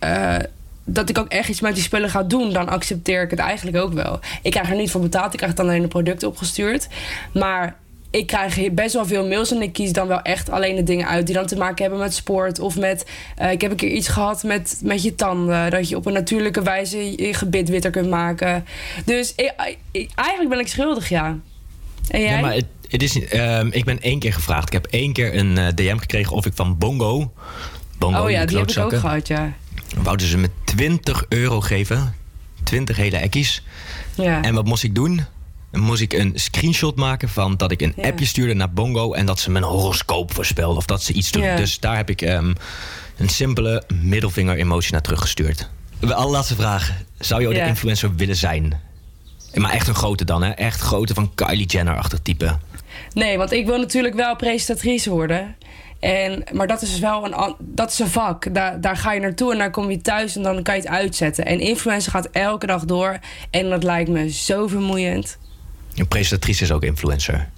dat ik ook echt iets met die spullen ga doen, dan accepteer ik het eigenlijk ook wel. Ik krijg er niet voor betaald, ik krijg dan alleen de producten opgestuurd. Maar ik krijg best wel veel mails en ik kies dan wel echt alleen de dingen uit die dan te maken hebben met sport. Of met, ik heb een keer iets gehad met je tanden. Dat je op een natuurlijke wijze je gebit witter kunt maken. Dus eigenlijk ben ik schuldig, ja. En jij? Ja, maar het is niet, ik ben 1 keer gevraagd. Ik heb 1 keer een DM gekregen of ik van Bongo oh ja, die heb ik ook gehad, ja. Wouden ze me €20 geven. 20 hele ekkies. Ja. En wat moest ik doen? Moest ik een screenshot maken van dat ik een appje stuurde naar Bongo en dat ze mijn horoscoop voorspelde of dat ze iets doen. Yeah. Dus daar heb ik een simpele middelvinger-emotie naar teruggestuurd. De allerlaatste vraag. Zou je de influencer willen zijn? Maar echt een grote dan, hè? Echt grote van Kylie Jenner-achtig type. Nee, want ik wil natuurlijk wel presentatrice worden. Maar dat is wel dat is een vak. Daar ga je naartoe en daar kom je thuis en dan kan je het uitzetten. En influencer gaat elke dag door en dat lijkt me zo vermoeiend. Een presentatrice is ook influencer.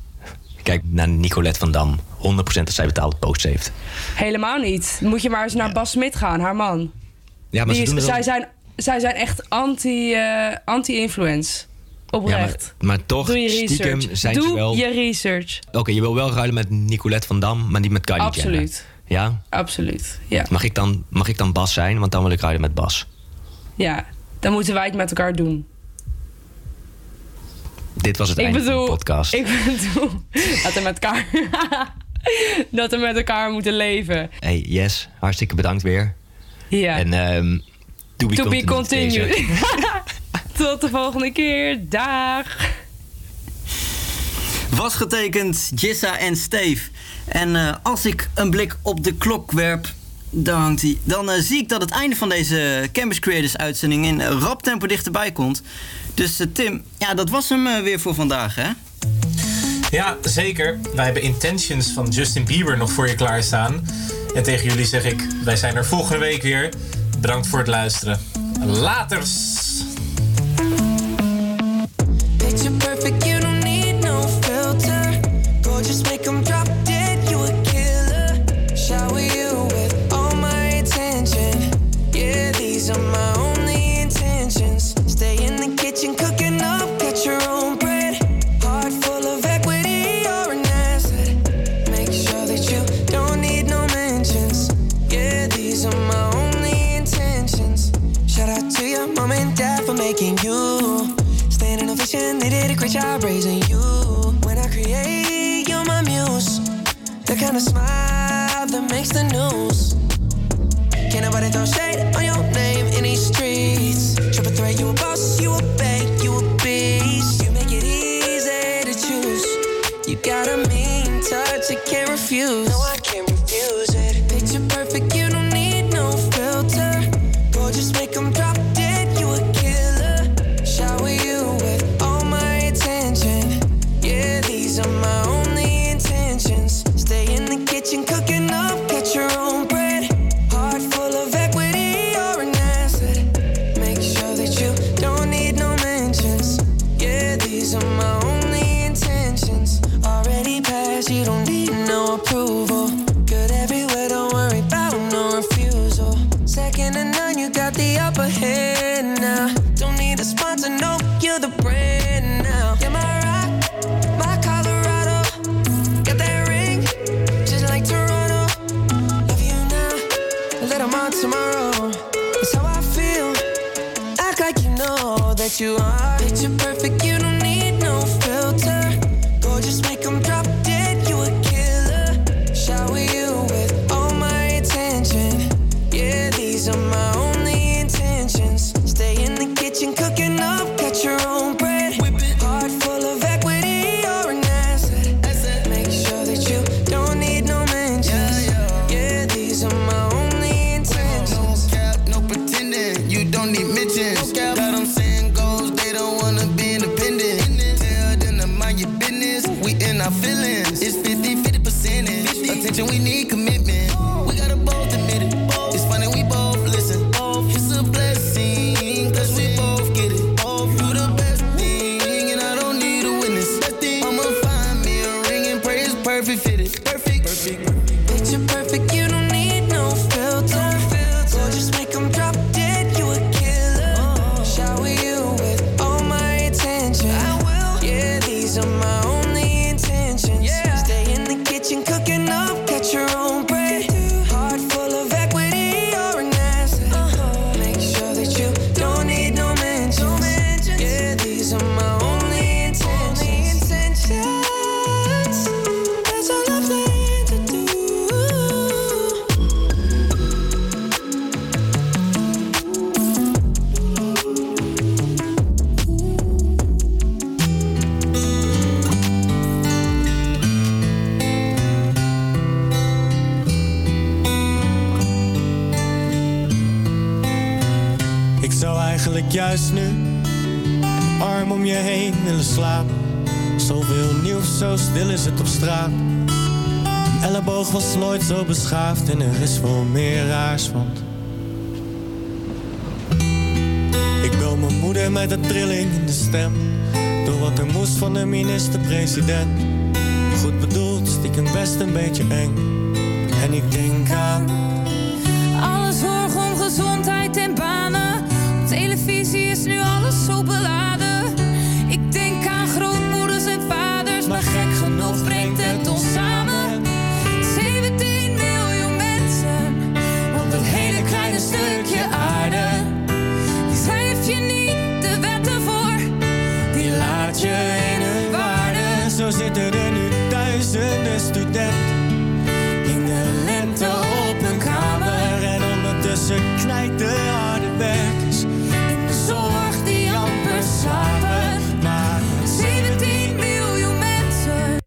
Kijk naar Nicolette van Dam. 100% dat zij betaalde posts heeft. Helemaal niet. Moet je maar eens naar Bas Smit gaan, haar man. Ja, maar zij zijn echt anti-influence. Oprecht. Ja, maar toch, doe je stiekem research. Doe je research. Oké, je wil wel ruilen met Nicolette van Dam, maar niet met Kylie Jenner. Absoluut. Ja? Absoluut, ja. Mag ik dan Bas zijn? Want dan wil ik ruilen met Bas. Ja, dan moeten wij het met elkaar doen. Dit was het einde van de podcast. Ik bedoel dat we met elkaar moeten leven. Hey, Jess, hartstikke bedankt weer. Ja. En to be continued. Tot de volgende keer. Dag. Was getekend Jissa en Steve. En als ik een blik op de klok werp, dan hangt hij. Dan zie ik dat het einde van deze Campus Creators uitzending in rap tempo dichterbij komt. Dus Tim, ja, dat was hem weer voor vandaag, hè? Ja, zeker. Wij hebben Intentions van Justin Bieber nog voor je klaarstaan. En tegen jullie zeg ik, wij zijn er volgende week weer. Bedankt voor het luisteren. Laters! Picture perfect, you don't need no filter. Gorgeous, make them drop dead, you a killer. Shower you with all my attention. Yeah, these are my only intentions. Stay in the kitchen, cooking up, get your own bread. Heart full of equity, you're an asset. Make sure that you don't need no mentions. Yeah, these are my only intentions. Shout out to your mom and dad for making you stand in a vision, they did a great job raising you. When I create, you're my muse. The kind of smile that makes the news. Can't nobody throw shade on your name in these streets. Triple threat, you a boss, you a bank, you a beast. You make it easy to choose. You got a mean touch, you can't refuse. No, I can't refuse it. Picture perfect, you don't need no filter. Go just make them drop dead, you a killer. Shower you with all my attention. Yeah, these are my only intentions. Stay in the kitchen, cooking up, get your own bread. These are my only intentions. Already passed, you don't need no approval. Good everywhere, don't worry about no refusal. Second to none, you got the upper hand now. Don't need a sponsor, no, you're the brand now. You're my rock, my Colorado. Got that ring, just like Toronto. Love you now, let 'em out tomorrow. That's how I feel, act like you know that you are. Picture perfect, you don't need no filter. Go just make them drop dead, you a killer. Shower you with all my attention. Yeah, these are my only intentions. Stay in the kitchen, cooking up, get your own bread. Heart full of equity, you're an asset. Make sure that you don't need no mentions. Yeah, these are my only intentions. No cap, no pretending, you don't need mentions. Got them saying goals, they don't wanna be independent. We in our feelings. It's 50-50 percentage. Attention, we need commitment. We gotta both admit it. It's funny, we both listen. It's a blessing, cause we both get it. You the best thing, and I don't need a witness. I'ma find me a ring and pray it's perfect fitted. Perfect. Picture perfect, you don't need no filter. Or just make them drop dead, you a eigenlijk juist nu een arm om je heen willen slapen. Zoveel nieuws, zo stil is het op straat. Een elleboog was nooit zo beschaafd en er is veel meer raars, want ik bel mijn moeder met een trilling in de stem door wat er moest van de minister-president. Goed bedoeld, stiekem best een beetje eng. En ik denk aan alle zorg om gezondheid en banen. Op televisie is nu alles zo beladen. Ik denk aan grootmoeders en vaders, maar gek genoeg brengt het ons samen. 17 miljoen mensen op dat hele kleine stukje aarde. Die schrijf je niet de wetten voor, die laat je in hun waarde. Zo zitten er nu duizenden studenten in de lente op een kamer. En ondertussen knijt de harde werkers in de zorg die amper zaten.